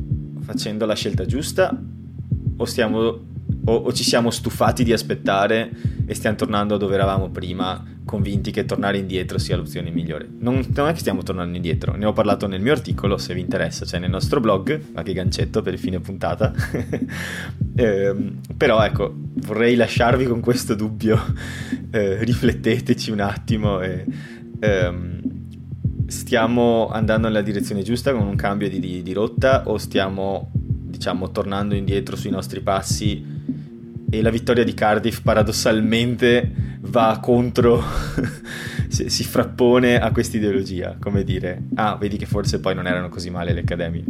facendo la scelta giusta o ci siamo stufati di aspettare e stiamo tornando dove eravamo prima, convinti che tornare indietro sia l'opzione migliore? Non è che stiamo tornando indietro, ne ho parlato nel mio articolo, se vi interessa, cioè nel nostro blog, ma che gancetto per il fine puntata. Però ecco, vorrei lasciarvi con questo dubbio, rifletteteci un attimo e stiamo andando nella direzione giusta con un cambio di rotta o stiamo, diciamo, tornando indietro sui nostri passi? E la vittoria di Cardiff paradossalmente va contro, si frappone a quest'ideologia, come dire, ah, vedi che forse poi non erano così male le accademie.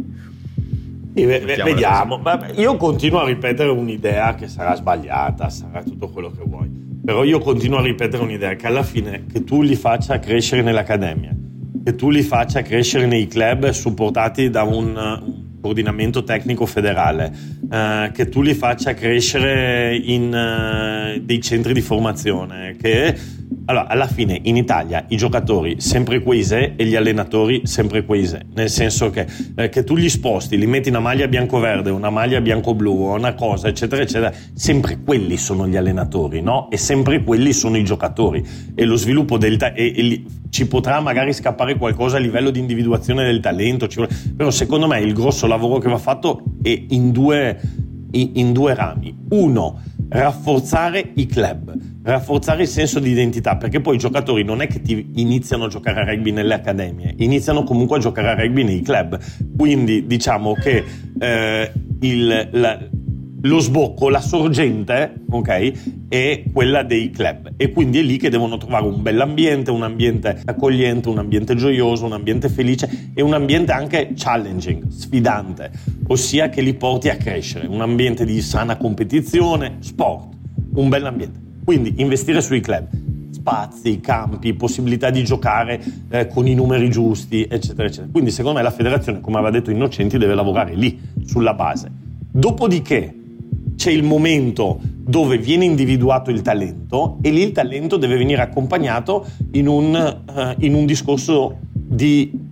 Vediamo, io continuo a ripetere un'idea che sarà sbagliata, sarà tutto quello che vuoi, però io continuo a ripetere un'idea che alla fine, che tu li faccia crescere nell'accademia, che tu li faccia crescere nei club supportati da un ordinamento tecnico federale, che tu li faccia crescere in dei centri di formazione, che allora alla fine in Italia i giocatori sempre quise e gli allenatori sempre quise, nel senso che tu li sposti, li metti una maglia bianco-verde, una maglia bianco-blu, una cosa eccetera eccetera, sempre quelli sono gli allenatori, no? E sempre quelli sono i giocatori, e lo sviluppo del ci potrà magari scappare qualcosa a livello di individuazione del talento, però secondo me il grosso lavoro che va fatto è in due rami. Uno, rafforzare i club, rafforzare il senso di identità, perché poi i giocatori non è che ti iniziano a giocare a rugby nelle accademie, iniziano comunque a giocare a rugby nei club, quindi diciamo che lo sbocco, la sorgente, ok, è quella dei club, e quindi è lì che devono trovare un bell'ambiente, un ambiente accogliente, un ambiente gioioso, un ambiente felice e un ambiente anche challenging, sfidante, ossia che li porti a crescere, un ambiente di sana competizione, sport, un bell'ambiente. Quindi investire sui club, spazi, campi, possibilità di giocare con i numeri giusti, eccetera eccetera. Quindi secondo me la federazione, come aveva detto Innocenti, deve lavorare lì, sulla base. Dopodiché c'è il momento dove viene individuato il talento, e lì il talento deve venire accompagnato in un discorso di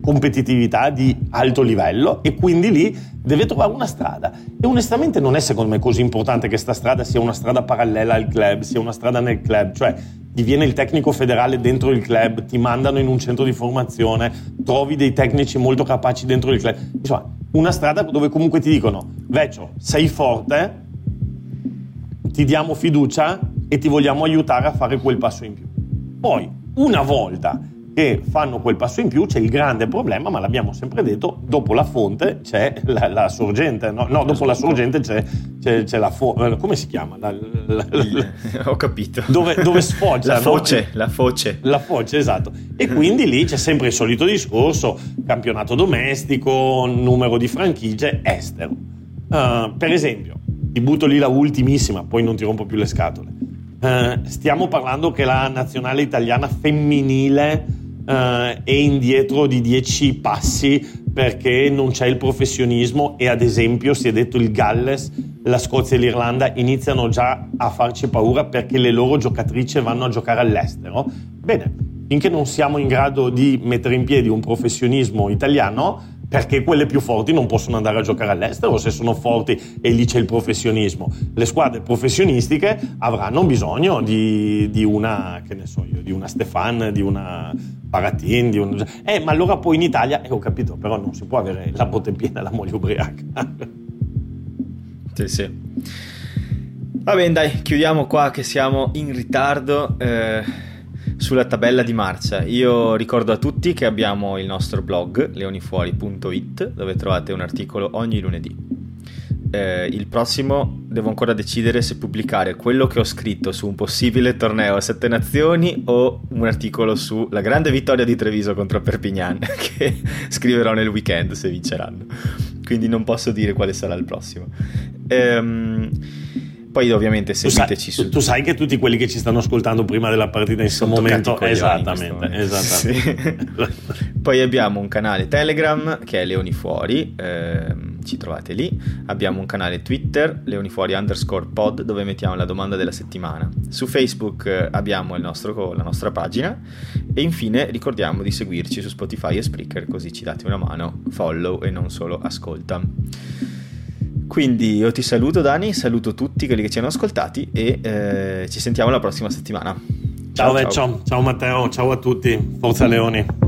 competitività di alto livello, e quindi lì deve trovare una strada. E onestamente non è secondo me così importante che sta strada sia una strada parallela al club, sia una strada nel club, cioè ti viene il tecnico federale dentro il club, ti mandano in un centro di formazione, trovi dei tecnici molto capaci dentro il club, insomma una strada dove comunque ti dicono: Vecchio, sei forte, ti diamo fiducia e ti vogliamo aiutare a fare quel passo in più. Poi una volta che fanno quel passo in più c'è il grande problema, ma l'abbiamo sempre detto, dopo la fonte c'è la sorgente, no dopo la sorgente c'è la foce, come si chiama? Ho capito. Dove sfoggia? La foce, esatto. E quindi lì c'è sempre il solito discorso, campionato domestico, numero di franchigie, estero. Per esempio, ti butto lì la ultimissima, poi non ti rompo più le scatole. Stiamo parlando che la nazionale italiana femminile è indietro di 10 passi perché non c'è il professionismo, e ad esempio si è detto il Galles, la Scozia e l'Irlanda iniziano già a farci paura perché le loro giocatrici vanno a giocare all'estero. Bene, finché non siamo in grado di mettere in piedi un professionismo italiano, perché quelle più forti non possono andare a giocare all'estero se sono forti e lì c'è il professionismo. Le squadre professionistiche avranno bisogno di una, che ne so io, di una Stefan, di una Baratin, di un... ma allora poi in Italia... ho capito, però non si può avere la botte piena e la moglie ubriaca. Sì. Va bene, dai, chiudiamo qua che siamo in ritardo. Sulla tabella di marcia, io ricordo a tutti che abbiamo il nostro blog leonifuori.it, dove trovate un articolo ogni lunedì. Il prossimo devo ancora decidere se pubblicare quello che ho scritto su un possibile torneo a 7 nazioni o un articolo sulla grande vittoria di Treviso contro Perpignan, che scriverò nel weekend se vinceranno, quindi non posso dire quale sarà il prossimo. Poi ovviamente seguiteci su... Tu sai che tutti quelli che ci stanno ascoltando prima della partita in questo momento... Esattamente. Sì. Poi abbiamo un canale Telegram che è Leoni Fuori, ci trovate lì. Abbiamo un canale Twitter, leonifuori_pod, dove mettiamo la domanda della settimana. Su Facebook abbiamo la nostra pagina, e infine ricordiamo di seguirci su Spotify e Spreaker, così ci date una mano, follow e non solo ascolta. Quindi io ti saluto, Dani, saluto tutti quelli che ci hanno ascoltati, e ci sentiamo la prossima settimana. Ciao Vecchio, ciao Matteo, ciao a tutti, forza Leoni.